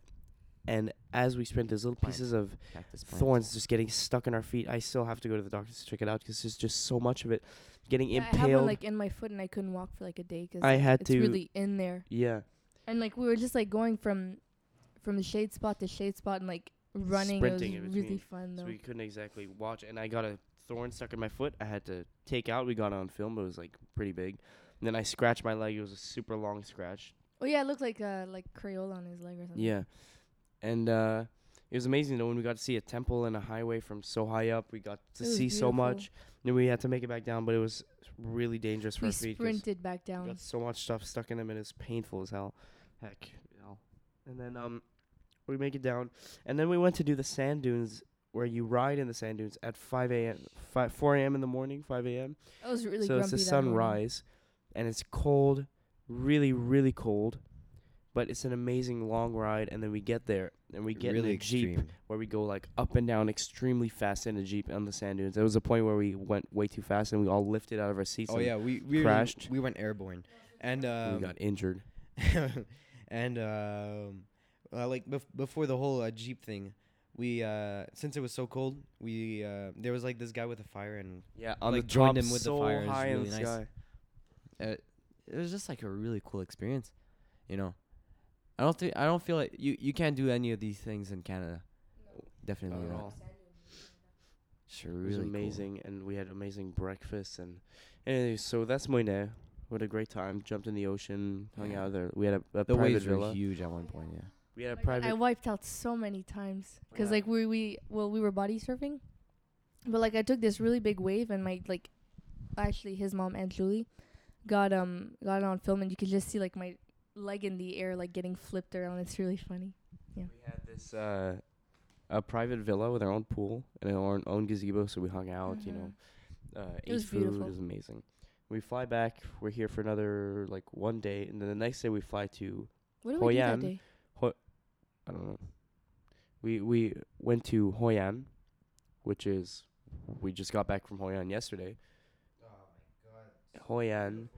And as we sprint, there's little plant. pieces of thorns just getting stuck in our feet. I still have to go to the doctor to check it out because there's just so much of it getting yeah, impaled. I had one, like, in my foot, and I couldn't walk for, like, a day because like, it's to really in there. Yeah. And, like, we were just, like, going from from the shade spot to shade spot and, like, running sprinting it was really fun though. So we couldn't exactly watch, and I got a thorn stuck in my foot. I had to take out. We got it on film, but it was like pretty big. And then I scratched my leg. It was a super long scratch. Oh yeah, it looked like uh like Crayola on his leg or something. Yeah, and uh, it was amazing though when we got to see a temple and a highway from so high up. We got to see beautiful. so much. And we had to make it back down, but it was really dangerous for we our feet. We sprinted back down. We got so much stuff stuck in them, and it's painful as hell. Heck, hell. And then um. we make it down, and then we went to do the sand dunes where you ride in the sand dunes at five a.m., four a.m. in the morning, five a.m. That was really so grumpy. So it's the sunrise, and it's cold, really, really cold, but it's an amazing long ride, and then we get there, and we get really in a extreme. Jeep where we go like up and down extremely fast in a Jeep on the sand dunes. There was a point where we went way too fast, and we all lifted out of our seats. Oh, and yeah, we, we crashed. We went airborne, and um, we got injured. and... Um, Uh, like bef- before the whole uh, Jeep thing, we uh, since it was so cold, we uh, there was like this guy with a fire and yeah, on like the joined him with so the fire. High it was really nice. Uh, it was just like a really cool experience, you know. I don't think I don't feel like you, you can't do any of these things in Canada. No. Definitely not. All. Sure, really it was amazing, cool. And we had amazing breakfast and anyway. So that's Mui Ne. What a great time! Jumped in the ocean, hung yeah. out there. We had a, a the waves were huge at one point. Yeah. We had a private. I wiped out so many times because yeah. like we we well we were body surfing, but like I took this really big wave and my like, actually his mom Aunt Julie, got um got it on film and you could just see like my leg in the air like getting flipped around. It's really funny. Yeah. We had this uh, a private villa with our own pool and our own, own gazebo, so we hung out. Mm-hmm. You know, uh, it ate was food. Beautiful. It was amazing. We fly back. We're here for another like one day, and then the next day we fly to Hoi An. What did we do that day? I don't know. We we went to Hoi An, which is we just got back from Hoi An yesterday. Oh my god. Hoi An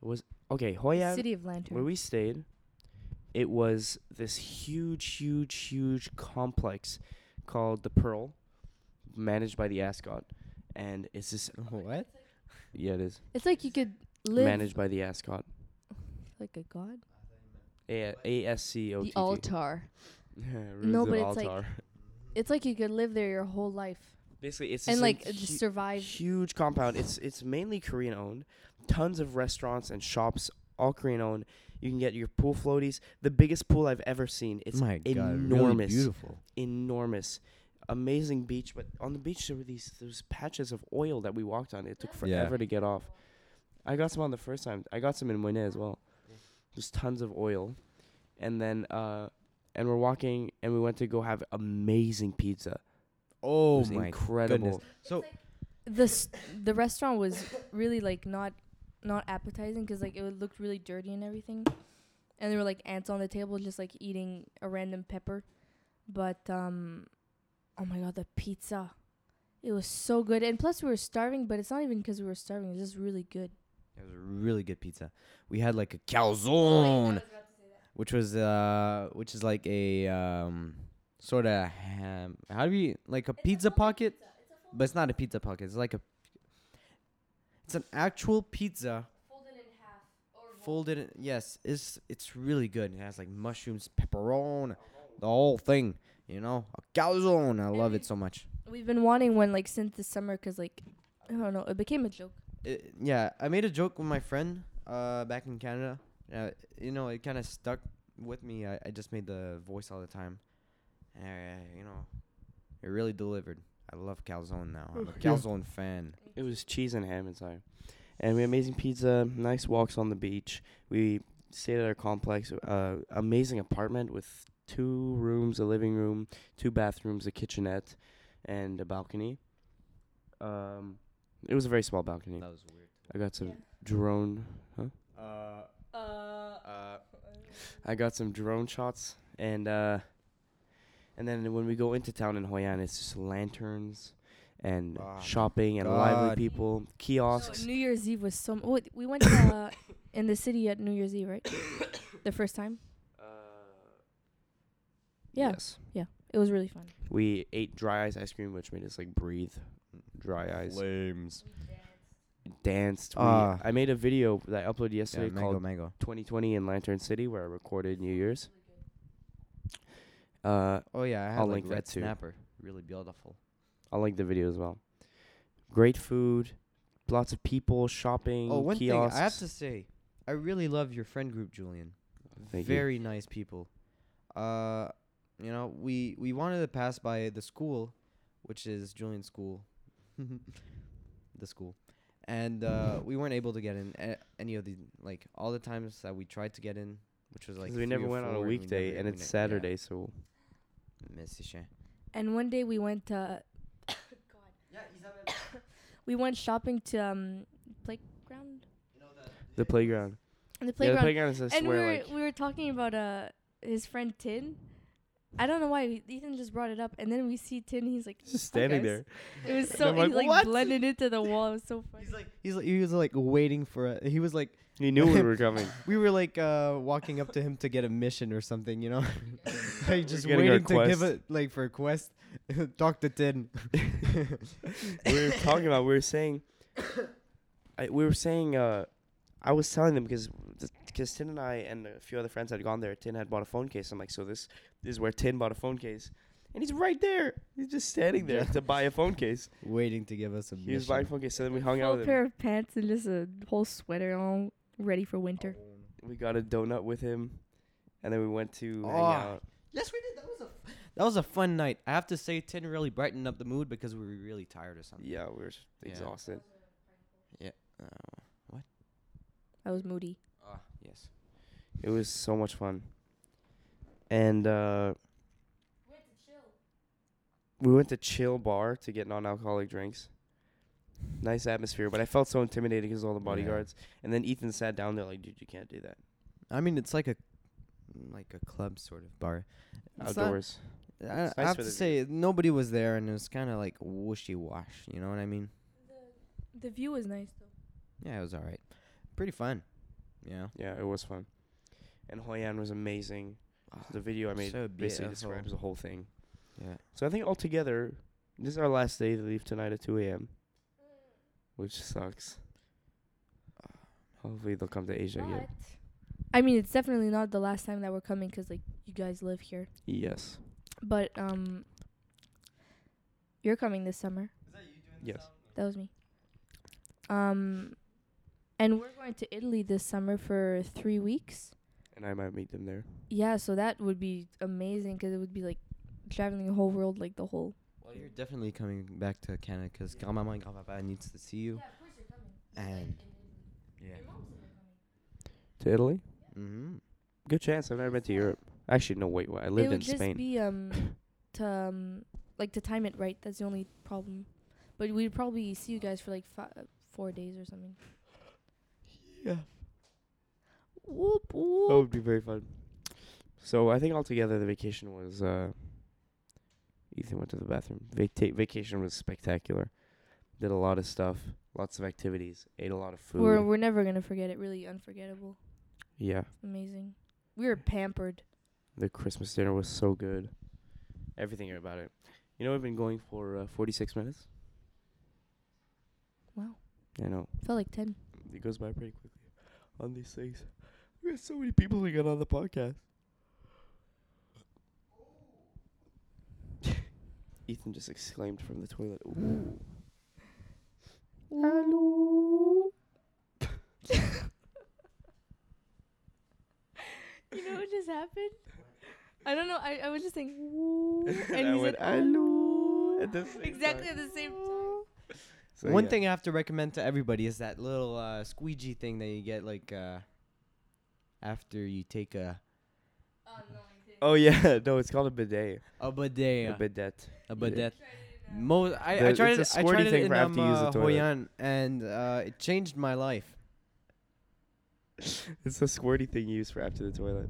was okay, Hoi An City of Lanterns. Where we stayed, it was this huge, huge, huge complex called the Pearl, managed by the Ascot. And it's this what? Yeah, it is. It's like you could live managed by the Ascot. Like a god? A A S C O T T. The altar. No, but it's like it's like you could live there your whole life. Basically, it's and like hu- just survive. Huge compound. It's it's mainly Korean owned. Tons of restaurants and shops all Korean-owned. You can get your pool floaties. The biggest pool I've ever seen. It's My enormous. God, really beautiful. Enormous. Amazing beach. But on the beach, there were these those patches of oil that we walked on. It took forever yeah. to get off. I got some on the first time. I got some in Mui Ne as well. There's tons of oil. And then, uh, and we're walking, and we went to go have amazing pizza. Oh, my incredible. Goodness. So like the st- the restaurant was really, like, not not appetizing because, like, it looked really dirty and everything. And there were, like, ants on the table just, like, eating a random pepper. But, um, oh, my God, the pizza. It was so good. And plus, we were starving, but it's not even because we were starving. It was just really good. It was a really good pizza. We had, like, a calzone, oh, yeah, which was, uh, which is, like, a, um... sort of ham. How do you like a it's pizza a pocket? Pizza. It's a but it's not a pizza pocket. It's like a. It's an actual pizza. Folded in half. Or folded in, yes. It's it's really good. It has like mushrooms, pepperoni, the whole thing. You know, a calzone. I love it so much. We've been wanting one like since the summer because like, I don't know. It became a joke. It, yeah, I made a joke with my friend uh back in Canada. Uh, you know, it kind of stuck with me. I, I just made the voice all the time. Uh, you know, it really delivered. I love calzone now. I'm a calzone fan. It was cheese and ham inside. And we had amazing pizza, nice walks on the beach. We stayed at our complex, uh, amazing apartment with two rooms, a living room, two bathrooms, a kitchenette, and a balcony. Um, It was a very small balcony. That was weird. I got some yeah. drone, huh? Uh, uh, uh, I got some drone shots, and... uh. And then when we go into town in Hoi An, it's just lanterns and oh shopping and God. lively people, kiosks. So New Year's Eve was so... M- oh, we went uh, in the city at New Year's Eve, right? The first time? Uh, yeah. Yes. Yeah. It was really fun. We ate dry ice ice cream, which made us, like, breathe dry ice. Flames. We danced. danced. Uh, we I made a video that I uploaded yesterday yeah, mango, called mango. twenty twenty in Lantern City, where I recorded New Year's. Uh, oh, yeah, I had I'll like link red that snapper. Too. Really beautiful. I'll link the video as well. Great food, lots of people, shopping, oh, one kiosks. Thing I have to say, I really love your friend group, Julian. Thank Very you. nice people. Uh, you know, we, we wanted to pass by the school, which is Julian's school. the school. And uh, we weren't able to get in a- any of the, like, all the times that we tried to get in. Which was like we never went on a weekday, and, and it's Saturday, yeah. so. And one day we went to. God. Yeah, Isabel. We went shopping to um playground. You know the, the playground. The playground. Yeah, the playground is a and we were like we were talking about uh his friend Tin. I don't know why Ethan just brought it up, and then we see Tin. He's like just standing guys. there. It was so he like, like, like blended into the wall. It was so funny. He's like he's like, he was like waiting for it. He was like. He knew we were coming. We were like uh, walking up to him to get a mission or something, you know. Like just waiting to give it like for a quest. Talk to Tin. We were talking about. We were saying. I, we were saying. Uh, I was telling them because because Tin and I and a few other friends had gone there. Tin had bought a phone case. I'm like, so this, this is where Tin bought a phone case, and he's right there. He's just standing there to buy a phone case, waiting to give us a. He mission. was buying a phone case, so then we hung out with him. A pair of pants and just a whole sweater on. Ready for winter. We got a donut with him, and then we went to oh. hang out. Yes, we did. That was a f- that was a fun night. I have to say, Tin really brightened up the mood because we were really tired or something. Yeah, we were yeah. exhausted. Yeah. Uh, what? I was moody. Ah, uh, yes. It was so much fun. And uh, we went to chill. We went to Chill Bar to get non-alcoholic drinks. Nice atmosphere, but I felt so intimidated because of all the bodyguards. Yeah. And then Ethan sat down there like, dude, you can't do that. I mean, it's like a like a club sort of bar. It's Outdoors. Not, I, I have to say, view. nobody was there, and it was kind of like wishy-wash. You know what I mean? The, the view was nice, though. Yeah, it was all right. Pretty fun. Yeah. Yeah, it was fun. And Hoi An was amazing. Oh, the video I made so basically describes the whole thing. Yeah. So I think altogether, this is our last day to leave tonight at two a.m., which sucks. Hopefully they'll come to Asia but again. I mean, it's definitely not the last time that we're coming because, like, you guys live here. Yes. But um, you're coming this summer. Is that you doing this? Yes. That was me. Um, And we're going to Italy this summer for three weeks. And I might meet them there. Yeah, so that would be amazing because it would be like traveling the whole world, like the whole. Well, you're definitely coming back to Canada because yeah. Grandmama and Grandpapa needs to see you. Yeah, of course you're coming. And yeah. To Italy? Yeah. Mm-hmm. Good chance. I've never been to Europe. Actually, no, wait, wait. I lived in Spain. It would just be um to um like to time it right. That's the only problem. But we'd probably see you guys for like fi- four days or something. Yeah. Whoop, whoop. That would be very fun. So I think altogether the vacation was. Uh, Ethan went to the bathroom. Vata- vacation was spectacular. Did a lot of stuff, lots of activities, ate a lot of food. We're we're never gonna forget it. Really unforgettable. Yeah. Amazing. We were pampered. The Christmas dinner was so good. Everything about it. You know, we've been going for uh, forty-six minutes. Wow. I know. Felt like ten. It goes by pretty quickly on these things. We got so many people we got on the podcast. Ethan just exclaimed from the toilet. Ooh. Hello. You know what just happened? I don't know. I, I was just saying, woo, and, and he said, hello. At the same exactly time. At the same time. So One yeah. thing I have to recommend to everybody is that little uh, squeegee thing that you get like uh, after you take a... Oh, no. Oh yeah, no, it's called a bidet. A bidet. A bidet. A bidet. Mo- I, the, I tried it. I tried it in um, uh, Hoi An, and uh, it changed my life. It's a squirty thing you use for after the toilet.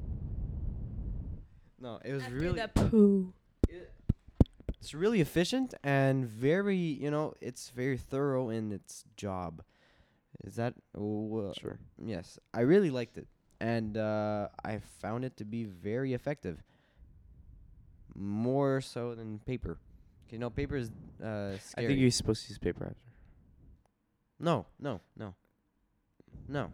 No, it was after really. That poo. It, it's really efficient and very, you know, it's very thorough in its job. Is that? Oh, uh, sure. Yes, I really liked it. And uh, I found it to be very effective, more so than paper. You know, paper is uh, scary. I think you're supposed to use paper after. No, no, no, no,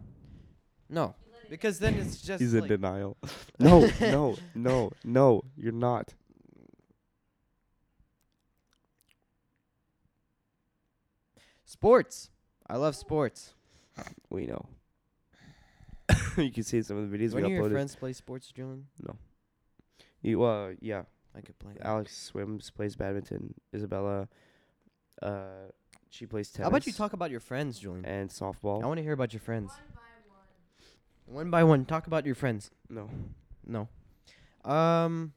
no, because then it's just he's like in denial. No, no, no, no, you're not. Sports. I love sports. We know. You can see some of the videos when we uploaded. When your friends play sports, Julian? No. You uh yeah. I could play. Alex swims, plays badminton. Isabella, uh, she plays tennis. How about you talk about your friends, Julian? And softball. I want to hear about your friends. One by one. One by one. Talk about your friends. No. No. Um.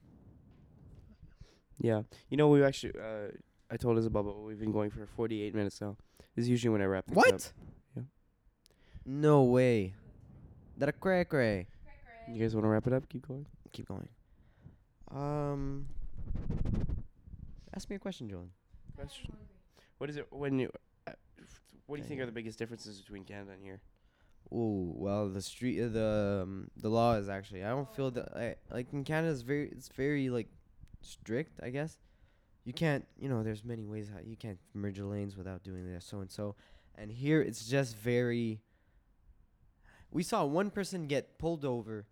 Yeah. You know, we actually. Uh, I told Isabella, but we've been going for forty-eight minutes now. This is usually when I wrap things what? up. What? Yeah. No way. That a cray cray. You guys want to wrap it up? Keep going. Keep going. Um, ask me a question, Julian. Question. What is it when you? Uh, what do you think are the biggest differences between Canada and here? Oh well, the street, uh, the um, the law is actually. I don't feel that I like in Canada is very it's very like strict. I guess you can't. You know, there's many ways how you can't merge lanes without doing this so and so, and here it's just very. We saw one person get pulled over,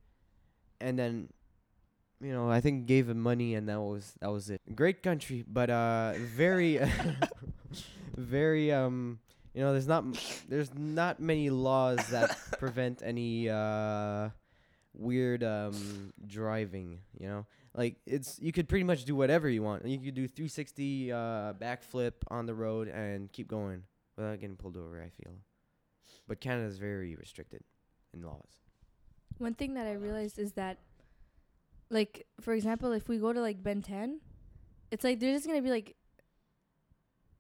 and then, you know, I think gave him money, and that was that was it. Great country, but uh, very, very um, you know, there's not m- there's not many laws that prevent any uh, weird um driving. You know, like it's you could pretty much do whatever you want. You could do three sixty uh backflip on the road and keep going without getting pulled over. I feel, but Canada's very restricted. Laws. One thing that I realized is that, like, for example, if we go to like Ben Thanh, it's like they're just gonna be like,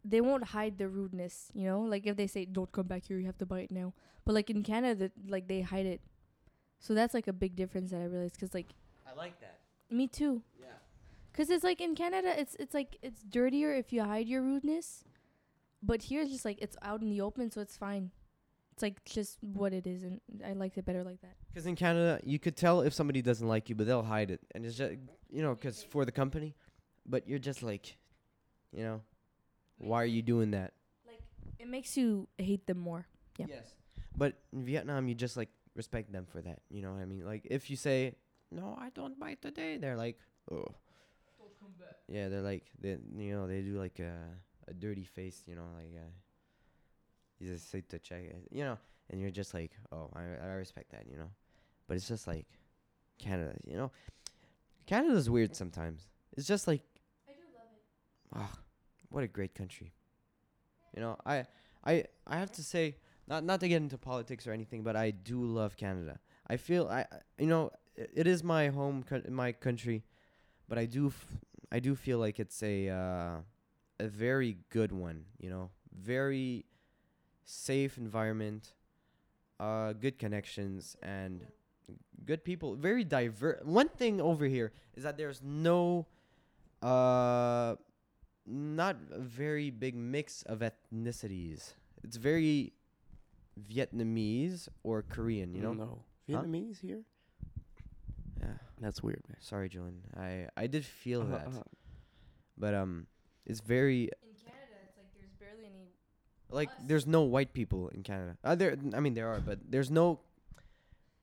they won't hide their rudeness, you know. Like if they say, "Don't come back here, you have to buy it now," but like in Canada, like they hide it. So that's like a big difference that I realized, cause like. I like that. Me too. Yeah. Cause it's like in Canada, it's it's like it's dirtier if you hide your rudeness, but here it's just like it's out in the open, so it's fine. It's like just what it is, and I liked it better like that. Because in Canada, you could tell if somebody doesn't like you, but they'll hide it, and it's just you know, because for the company. But you're just like, you know, why are you doing that? Like it makes you hate them more. Yeah. Yes, but in Vietnam, you just like respect them for that. You know what I mean? Like if you say, "No, I don't buy today," they're like, "Oh." Don't come back. Yeah, they're like, they you know, they do like a a dirty face. You know, like. Uh, You just say to check it. You know, and you're just like, oh, I, I respect that, you know. But it's just like Canada, you know. Canada's weird sometimes. It's just like, I do love it. Oh, what a great country. You know, I I I have to say, not not to get into politics or anything, but I do love Canada. I feel I you know, it, it is my home my country, but I do f- I do feel like it's a uh, a very good one, you know. Very safe environment, uh good connections and good people, very diverse. One thing over here is that there's no uh not a very big mix of ethnicities. It's very Vietnamese or Korean, you know? No. Vietnamese huh? here? Yeah. That's weird, man. Sorry, Julian. I, I did feel uh-huh, that. Uh-huh. But um it's very in Canada it's like there's barely any like us. There's no white people in Canada. Uh, there I mean there are, but there's no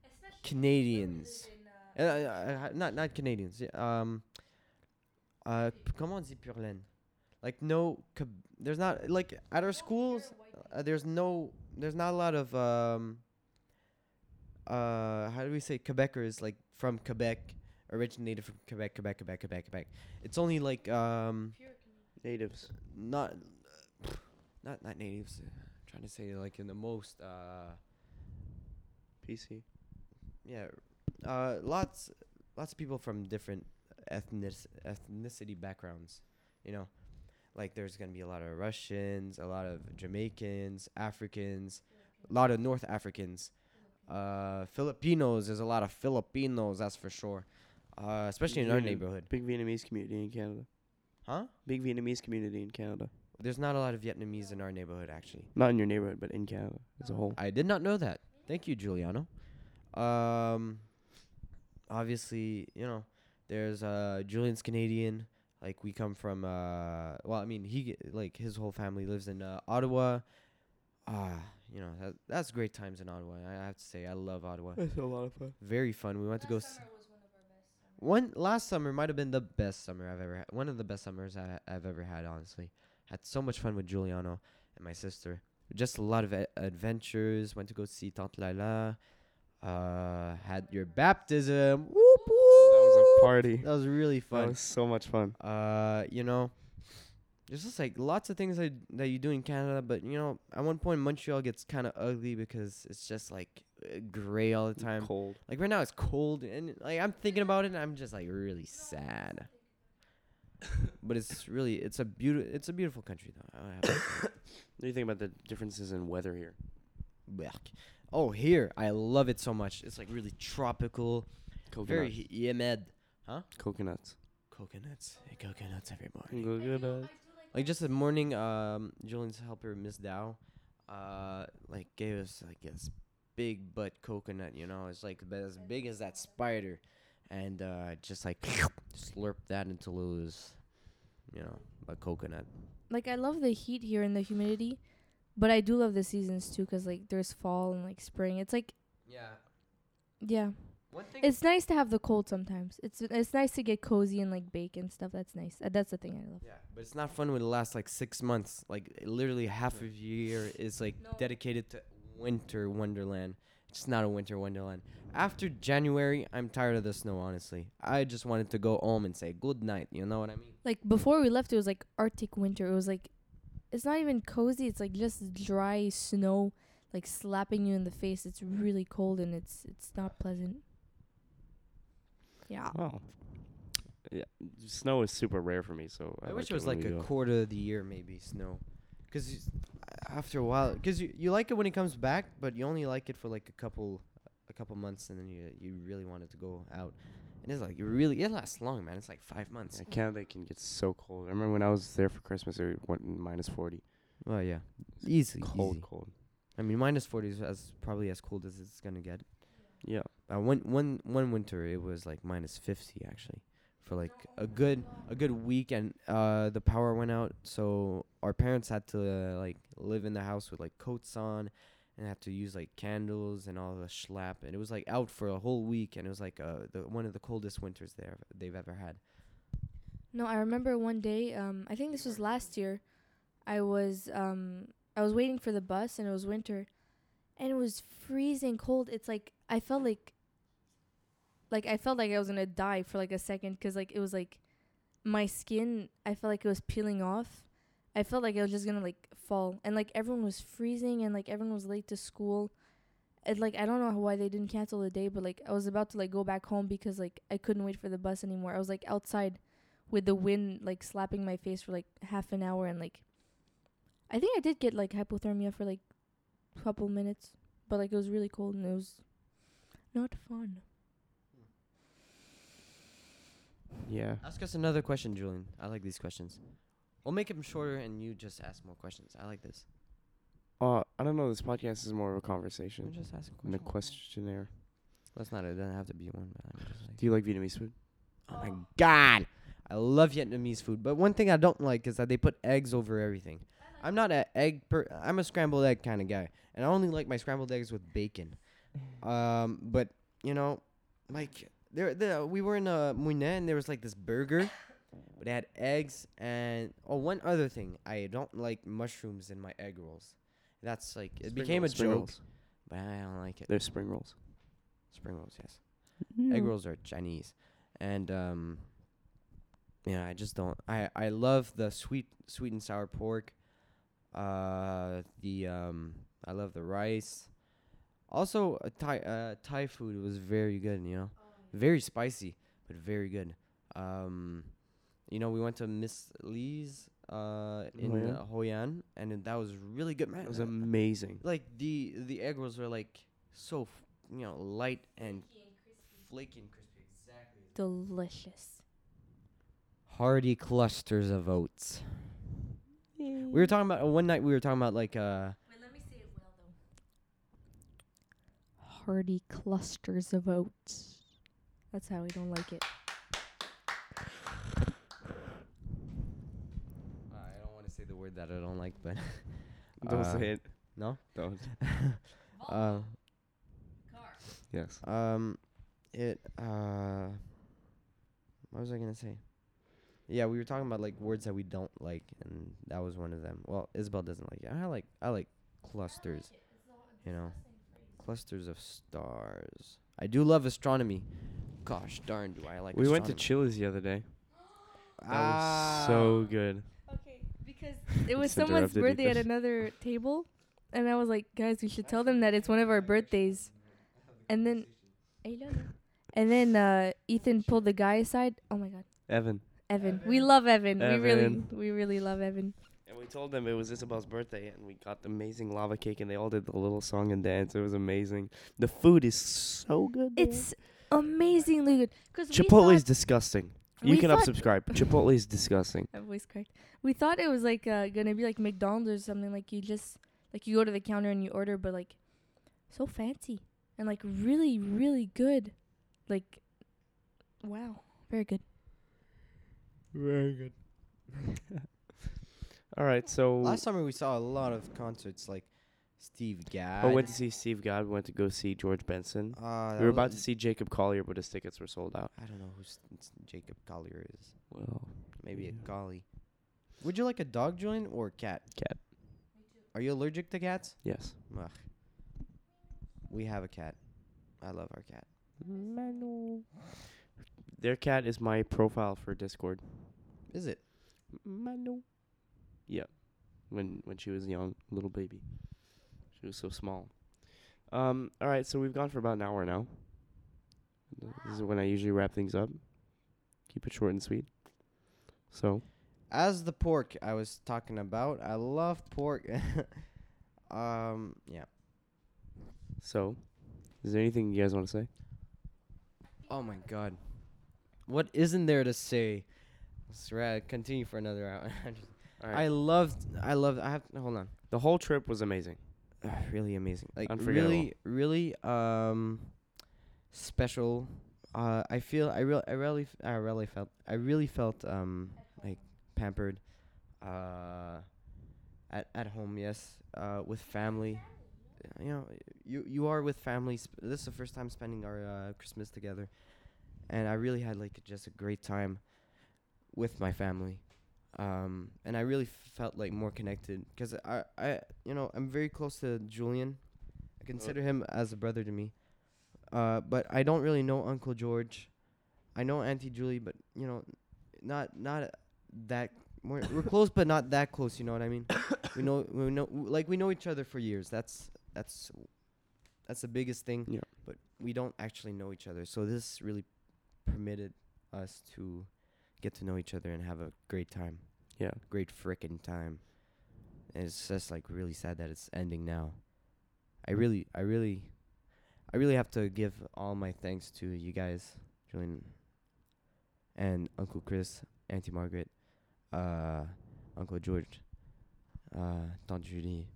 Especially Canadians. In, uh, uh, uh, not not Canadians. Um uh comment on dit pur laine? Like no, there's not like at our schools. Uh, there's no, there's not a lot of um. Uh, how do we say Quebecers like from Quebec, originated from Quebec, Quebec, Quebec, Quebec, Quebec. It's only like um. Natives. Not, uh, not not natives. I'm trying to say like in the most uh. P C. Yeah, uh, lots lots of people from different ethnic ethnicity backgrounds, you know. Like, there's going to be a lot of Russians, a lot of Jamaicans, Africans, a lot of North Africans. Uh, Filipinos, there's a lot of Filipinos, that's for sure. Uh, especially in our neighborhood. Big Vietnamese community in Canada. Huh? Big Vietnamese community in Canada. There's not a lot of Vietnamese in our neighborhood, actually. Not in your neighborhood, but in Canada as a whole. I did not know that. Thank you, Giuliano. Um, obviously, you know, there's uh, Julian's Canadian. Like, we come from, uh, well, I mean, he, like, his whole family lives in uh, Ottawa. Ah, you know, that, that's great times in Ottawa. I have to say, I love Ottawa. It's a lot of fun. Very fun. We went last to go. Last summer s- was one of our best summers. One, last summer might have been the best summer I've ever had. One of the best summers I, I've ever had, honestly. Had so much fun with Giuliano and my sister. Just a lot of a- adventures. Went to go see Tante Lala. Uh, had your baptism. Whoop, whoop. Party. That was really fun. That was so much fun. Uh, you know, there's just like lots of things that, that you do in Canada, but you know, at one point Montreal gets kind of ugly because it's just like gray all the time. Cold. Like right now it's cold, and like I'm thinking about it, and I'm just like really sad. But it's really it's a beautiful it's a beautiful country though. I have what do you think about the differences in weather here? Oh, here I love it so much. It's like really tropical. Coconuts. Very humid. Huh? Coconuts. Coconuts. Hey, coconuts every morning. Coconuts. Like just the morning, um, Julian's helper, Miss Dow, uh, like gave us like this big butt coconut, you know, it's like as big as that spider. And uh, just like slurp that into Lulu's, you know, a coconut. Like I love the heat here and the humidity, but I do love the seasons too because like there's fall and like spring. It's like... Yeah. Yeah. It's nice to have the cold sometimes. It's it's nice to get cozy and like bake and stuff. That's nice. Uh, that's the thing I love. Yeah, but it's not fun when it lasts like six months. Like literally half of year is like no. dedicated to winter wonderland. It's not a winter wonderland. After January, I'm tired of the snow. Honestly, I just wanted to go home and say good night. You know what I mean? Like before we left, it was like Arctic winter. It was like, it's not even cozy. It's like just dry snow, like slapping you in the face. It's really cold and it's it's not pleasant. Yeah. Wow. Yeah. Snow is super rare for me, so I, I wish like it was like a go. quarter of the year maybe snow, because after a while, because you, you like it when it comes back, but you only like it for like a couple a couple months, and then you you really want it to go out, and it's like you really it lasts long, man. It's like five months. Yeah, Canada can get so cold. I remember when I was there for Christmas, it went minus forty. Well, yeah, easy, cold, easy. cold. I mean, minus forty is as probably as cold as it's gonna get. Yeah. Uh, one, one, one winter, it was like minus fifty actually, for like a good a good week, and uh, the power went out, so our parents had to uh, like live in the house with like coats on, and had to use like candles and all the schlap, and it was like out for a whole week, and it was like uh, the, one of the coldest winters there they've ever had. No, I remember one day. Um, I think this was last year. I was um I was waiting for the bus, and it was winter. and it was freezing cold. It's like I felt like like I felt like I was gonna die for like a second, because like it was like my skin, I felt like it was peeling off. I felt like I was just gonna like fall, and like everyone was freezing, and like everyone was late to school. And like I don't know why they didn't cancel the day, but like I was about to like go back home because like I couldn't wait for the bus anymore. I was like outside with the wind like slapping my face for like half an hour, and like I think I did get like hypothermia for like a couple minutes, but like it was really cold and it was not fun. Yeah. Ask us another question, Julian. I like these questions. We'll make them shorter and you just ask more questions. I like this. Uh, I don't know. This podcast is more of a conversation. I'm just asking questions. A questionnaire. That's not it. It doesn't have to be one. But I'm just like, do you like Vietnamese food? Oh, oh my God. I love Vietnamese food. But one thing I don't like is that they put eggs over everything. Like I'm not an egg per. I'm a scrambled egg kind of guy. And I only like my scrambled eggs with bacon. um, But, you know, like... There, there, we were in uh, Mui Ne, and there was like this burger, but it had eggs and oh, one other thing. I don't like mushrooms in my egg rolls. That's like it spring became rolls, a joke, rolls. But I don't like it. They're spring rolls. Spring rolls, yes. Mm. Egg rolls are Chinese, and um, yeah, I just don't. I, I love the sweet sweet and sour pork. Uh, the um, I love the rice. Also, uh, Thai uh, Thai food was very good. You know. Very spicy, but very good. Um, you know, we went to Miss Lee's uh, in Hoi An, uh, Hoi An, and that was really good, man. It was uh, amazing. Like, the, the egg rolls were, like, so, f- you know, light and flaky and crispy. Exactly. Delicious. Hearty clusters of oats. Yay. We were talking about, uh, one night we were talking about, like, uh... Wait, let me say it well, though. Hearty clusters of oats. That's how we don't like it. Uh, I don't want to say the word that I don't like, but... don't uh, say it. No? Don't. uh, Car. Yes. Um, it, uh... What was I going to say? Yeah, we were talking about, like, words that we don't like, and that was one of them. Well, Isabel doesn't like it. I like, I like clusters, I like you know? Clusters of stars. I do love astronomy. Gosh darn, do I like We astronomy. Went to Chili's the other day. That ah. was so good. Okay, because it was someone's birthday at another table, and I was like, guys, we should tell them that it's one of our birthdays. And then and then uh, Ethan pulled the guy aside. Oh, my God. Evan. Evan. Evan. We love Evan. Evan. We really we really love Evan. And we told them it was Isabel's birthday, and we got the amazing lava cake, and they all did the little song and dance. It was amazing. The food is so good. There. It's... amazingly good. Chipotle is disgusting. You can unsubscribe. Chipotle is disgusting. That voice cracked. We thought it was like uh, gonna be like McDonald's or something. Like you just like you go to the counter and you order, but like so fancy and like really really good. Like wow, very good. Very good. All right. So last summer we saw a lot of concerts. Like. Steve Gadd. I went to see Steve Gadd. We went to go see George Benson. Uh, we were about to see Jacob Collier, but his tickets were sold out. I don't know who st- Jacob Collier is. Well, maybe yeah. a collie. Would you like a dog, Julian, or a cat? Cat. Are you allergic to cats? Yes. Ugh. We have a cat. I love our cat. Mano. Their cat is my profile for Discord. Is it? Mano. Yeah. When when she was young, little baby. It was so small. Um, all right, so we've gone for about an hour now. Wow. This is when I usually wrap things up. Keep it short and sweet. So. As the pork I was talking about, I love pork. um, yeah. So, is there anything you guys want to say? Oh, my God. What isn't there to say? Let's ra- continue for another hour. All right. I loved, I loved, I have to, hold on. The whole trip was amazing. Uh, really amazing. Like really really um special. Uh I feel I real I really f- I really felt I really felt um like pampered uh at at home, yes. Uh with family. You know, you you are with family. Sp- this is the first time spending our uh, Christmas together. And I really had like just a great time with my family. Um, and I really f- felt like more connected because I, I, you know, I'm very close to Julian, I consider uh. him as a brother to me. Uh, but I don't really know Uncle George. I know Auntie Julie, but, you know, not not that... More we're close, but not that close, you know what I mean? We know, we know, like, we know each other for years. That's that's that's the biggest thing. Yeah. But we don't actually know each other. So this really permitted us to get to know each other and have a great time. Yeah. Great frickin' time. And it's just, like, really sad that it's ending now. I really, I really, I really have to give all my thanks to you guys, Julian and Uncle Chris, Auntie Margaret, uh, Uncle George, uh, Tante Julie.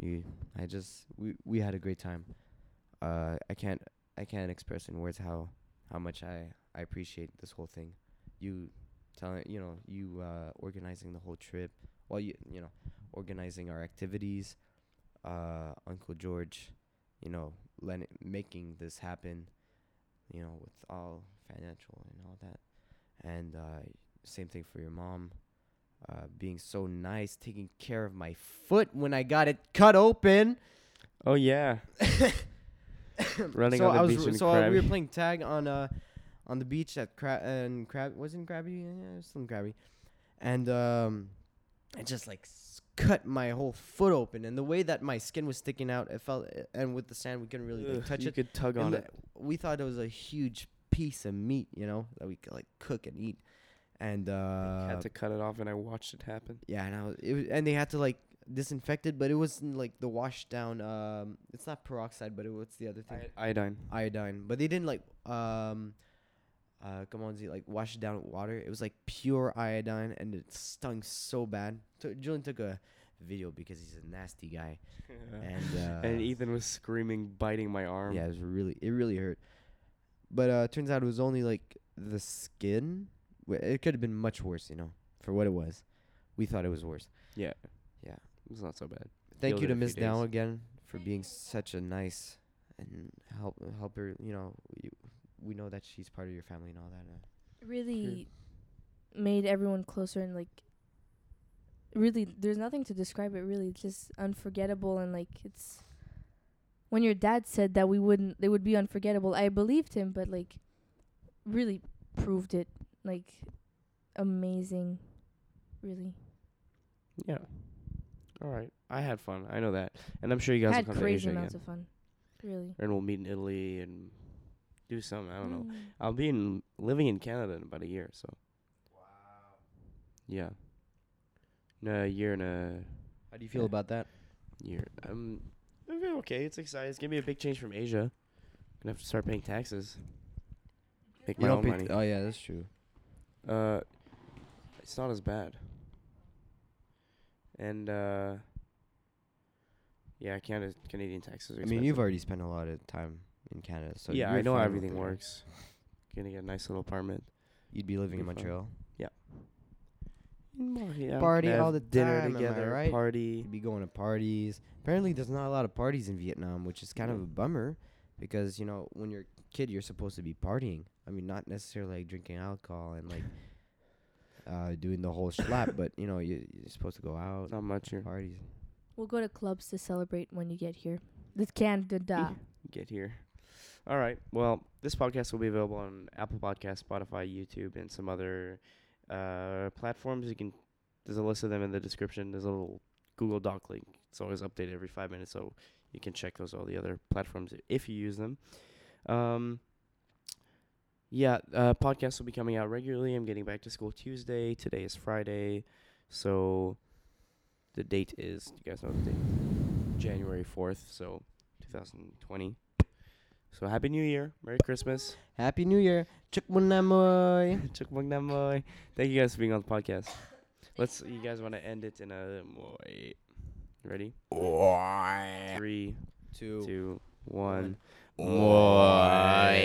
You, I just, we, we had a great time. Uh, I can't, I can't express in words how, how much I, I appreciate this whole thing. You telling, you know, you, uh, organizing the whole trip. Well, you, you know, organizing our activities, uh, Uncle George, you know, letting, making this happen, you know, with all financial and all that. And uh, same thing for your mom, uh, being so nice, taking care of my foot when I got it cut open. Oh, yeah. Running so on the I was beach r- in so Krabi. So we were playing tag on uh, on the beach at Krabi, and Krabi, wasn't Krabi? Yeah, it was still in Krabi. And um, I just, like, cut my whole foot open, and the way that my skin was sticking out, it felt, and with the sand, we couldn't really Ugh, like, touch you it. You could tug and on the, it. We thought it was a huge piece of meat, you know, that we could, like, cook and eat. And, uh... I had to cut it off, and I watched it happen. Yeah, and I was, it was, and they had to, like, disinfect it, but it wasn't, like, the wash down, um... It's not peroxide, but it, what's the other thing? I- iodine. Iodine. But they didn't, like, um... Uh, come on, Z, like, wash it down with water. It was, like, pure iodine, and it stung so bad. T- Julian took a video because he's a nasty guy. Yeah. And, uh, and Ethan was screaming, biting my arm. Yeah, it was really... It really hurt. But, uh, it turns out it was only, like, the skin. It could have been much worse, you know, for what it was. We thought it was worse. Yeah. Yeah. It was not so bad. Thank Yielded you to Miss Dow again for being such a nice and help helper, you know, you, we know that she's part of your family and all that. Uh, really sure. Made everyone closer, and, like, really, there's nothing to describe it, really. It's just unforgettable, and, like, it's, when your dad said that we wouldn't, it would be unforgettable, I believed him, but, like, really proved it, like, amazing, really. Yeah. All right. I had fun. I know that. And I'm sure you guys had will come to Asia again. I had crazy amounts of fun, really. And we'll meet in Italy and... Do something. I don't mm. know. I'll be in, living in Canada in about a year, so. Wow. Yeah. No, a year and a... How do you feel yeah. about that? Year. Um, I feel okay. It's exciting. It's going to be a big change from Asia. I'm going to have to start paying taxes. Make you my own money. T- oh, yeah, that's true. Uh, it's not as bad. And, uh... yeah, Canada, Canadian taxes are expensive. I mean, you've already spent a lot of time... in Canada, so yeah, I know how everything works. Gonna get a nice little apartment. You'd be living in Montreal. Yeah. yeah. Party all the dinner time, together, am I right? Party. You'd be going to parties. Apparently, there's not a lot of parties in Vietnam, which is kind yeah. of a bummer, because you know when you're a kid, you're supposed to be partying. I mean, not necessarily like drinking alcohol and like uh, doing the whole schlap, but you know you, you're supposed to go out. Not much here. Parties. We'll go to clubs to celebrate when you get here. This Canada. Get here. All right. Well, this podcast will be available on Apple Podcasts, Spotify, YouTube, and some other uh, platforms. You can there's a list of them in the description. There's a little Google Doc link. It's always updated every five minutes, so you can check those all the other platforms if you use them. Um, yeah, uh, podcasts will be coming out regularly. I'm getting back to school Tuesday. Today is Friday, so the date is you guys know the date, January fourth, so twenty twenty. So, Happy New Year. Merry Christmas. Happy New Year. Chúc mừng năm mới. Chúc mừng năm mới. Thank you guys for being on the podcast. Let's. You guys want to end it in a... Ready? Three, two, two one. Moi.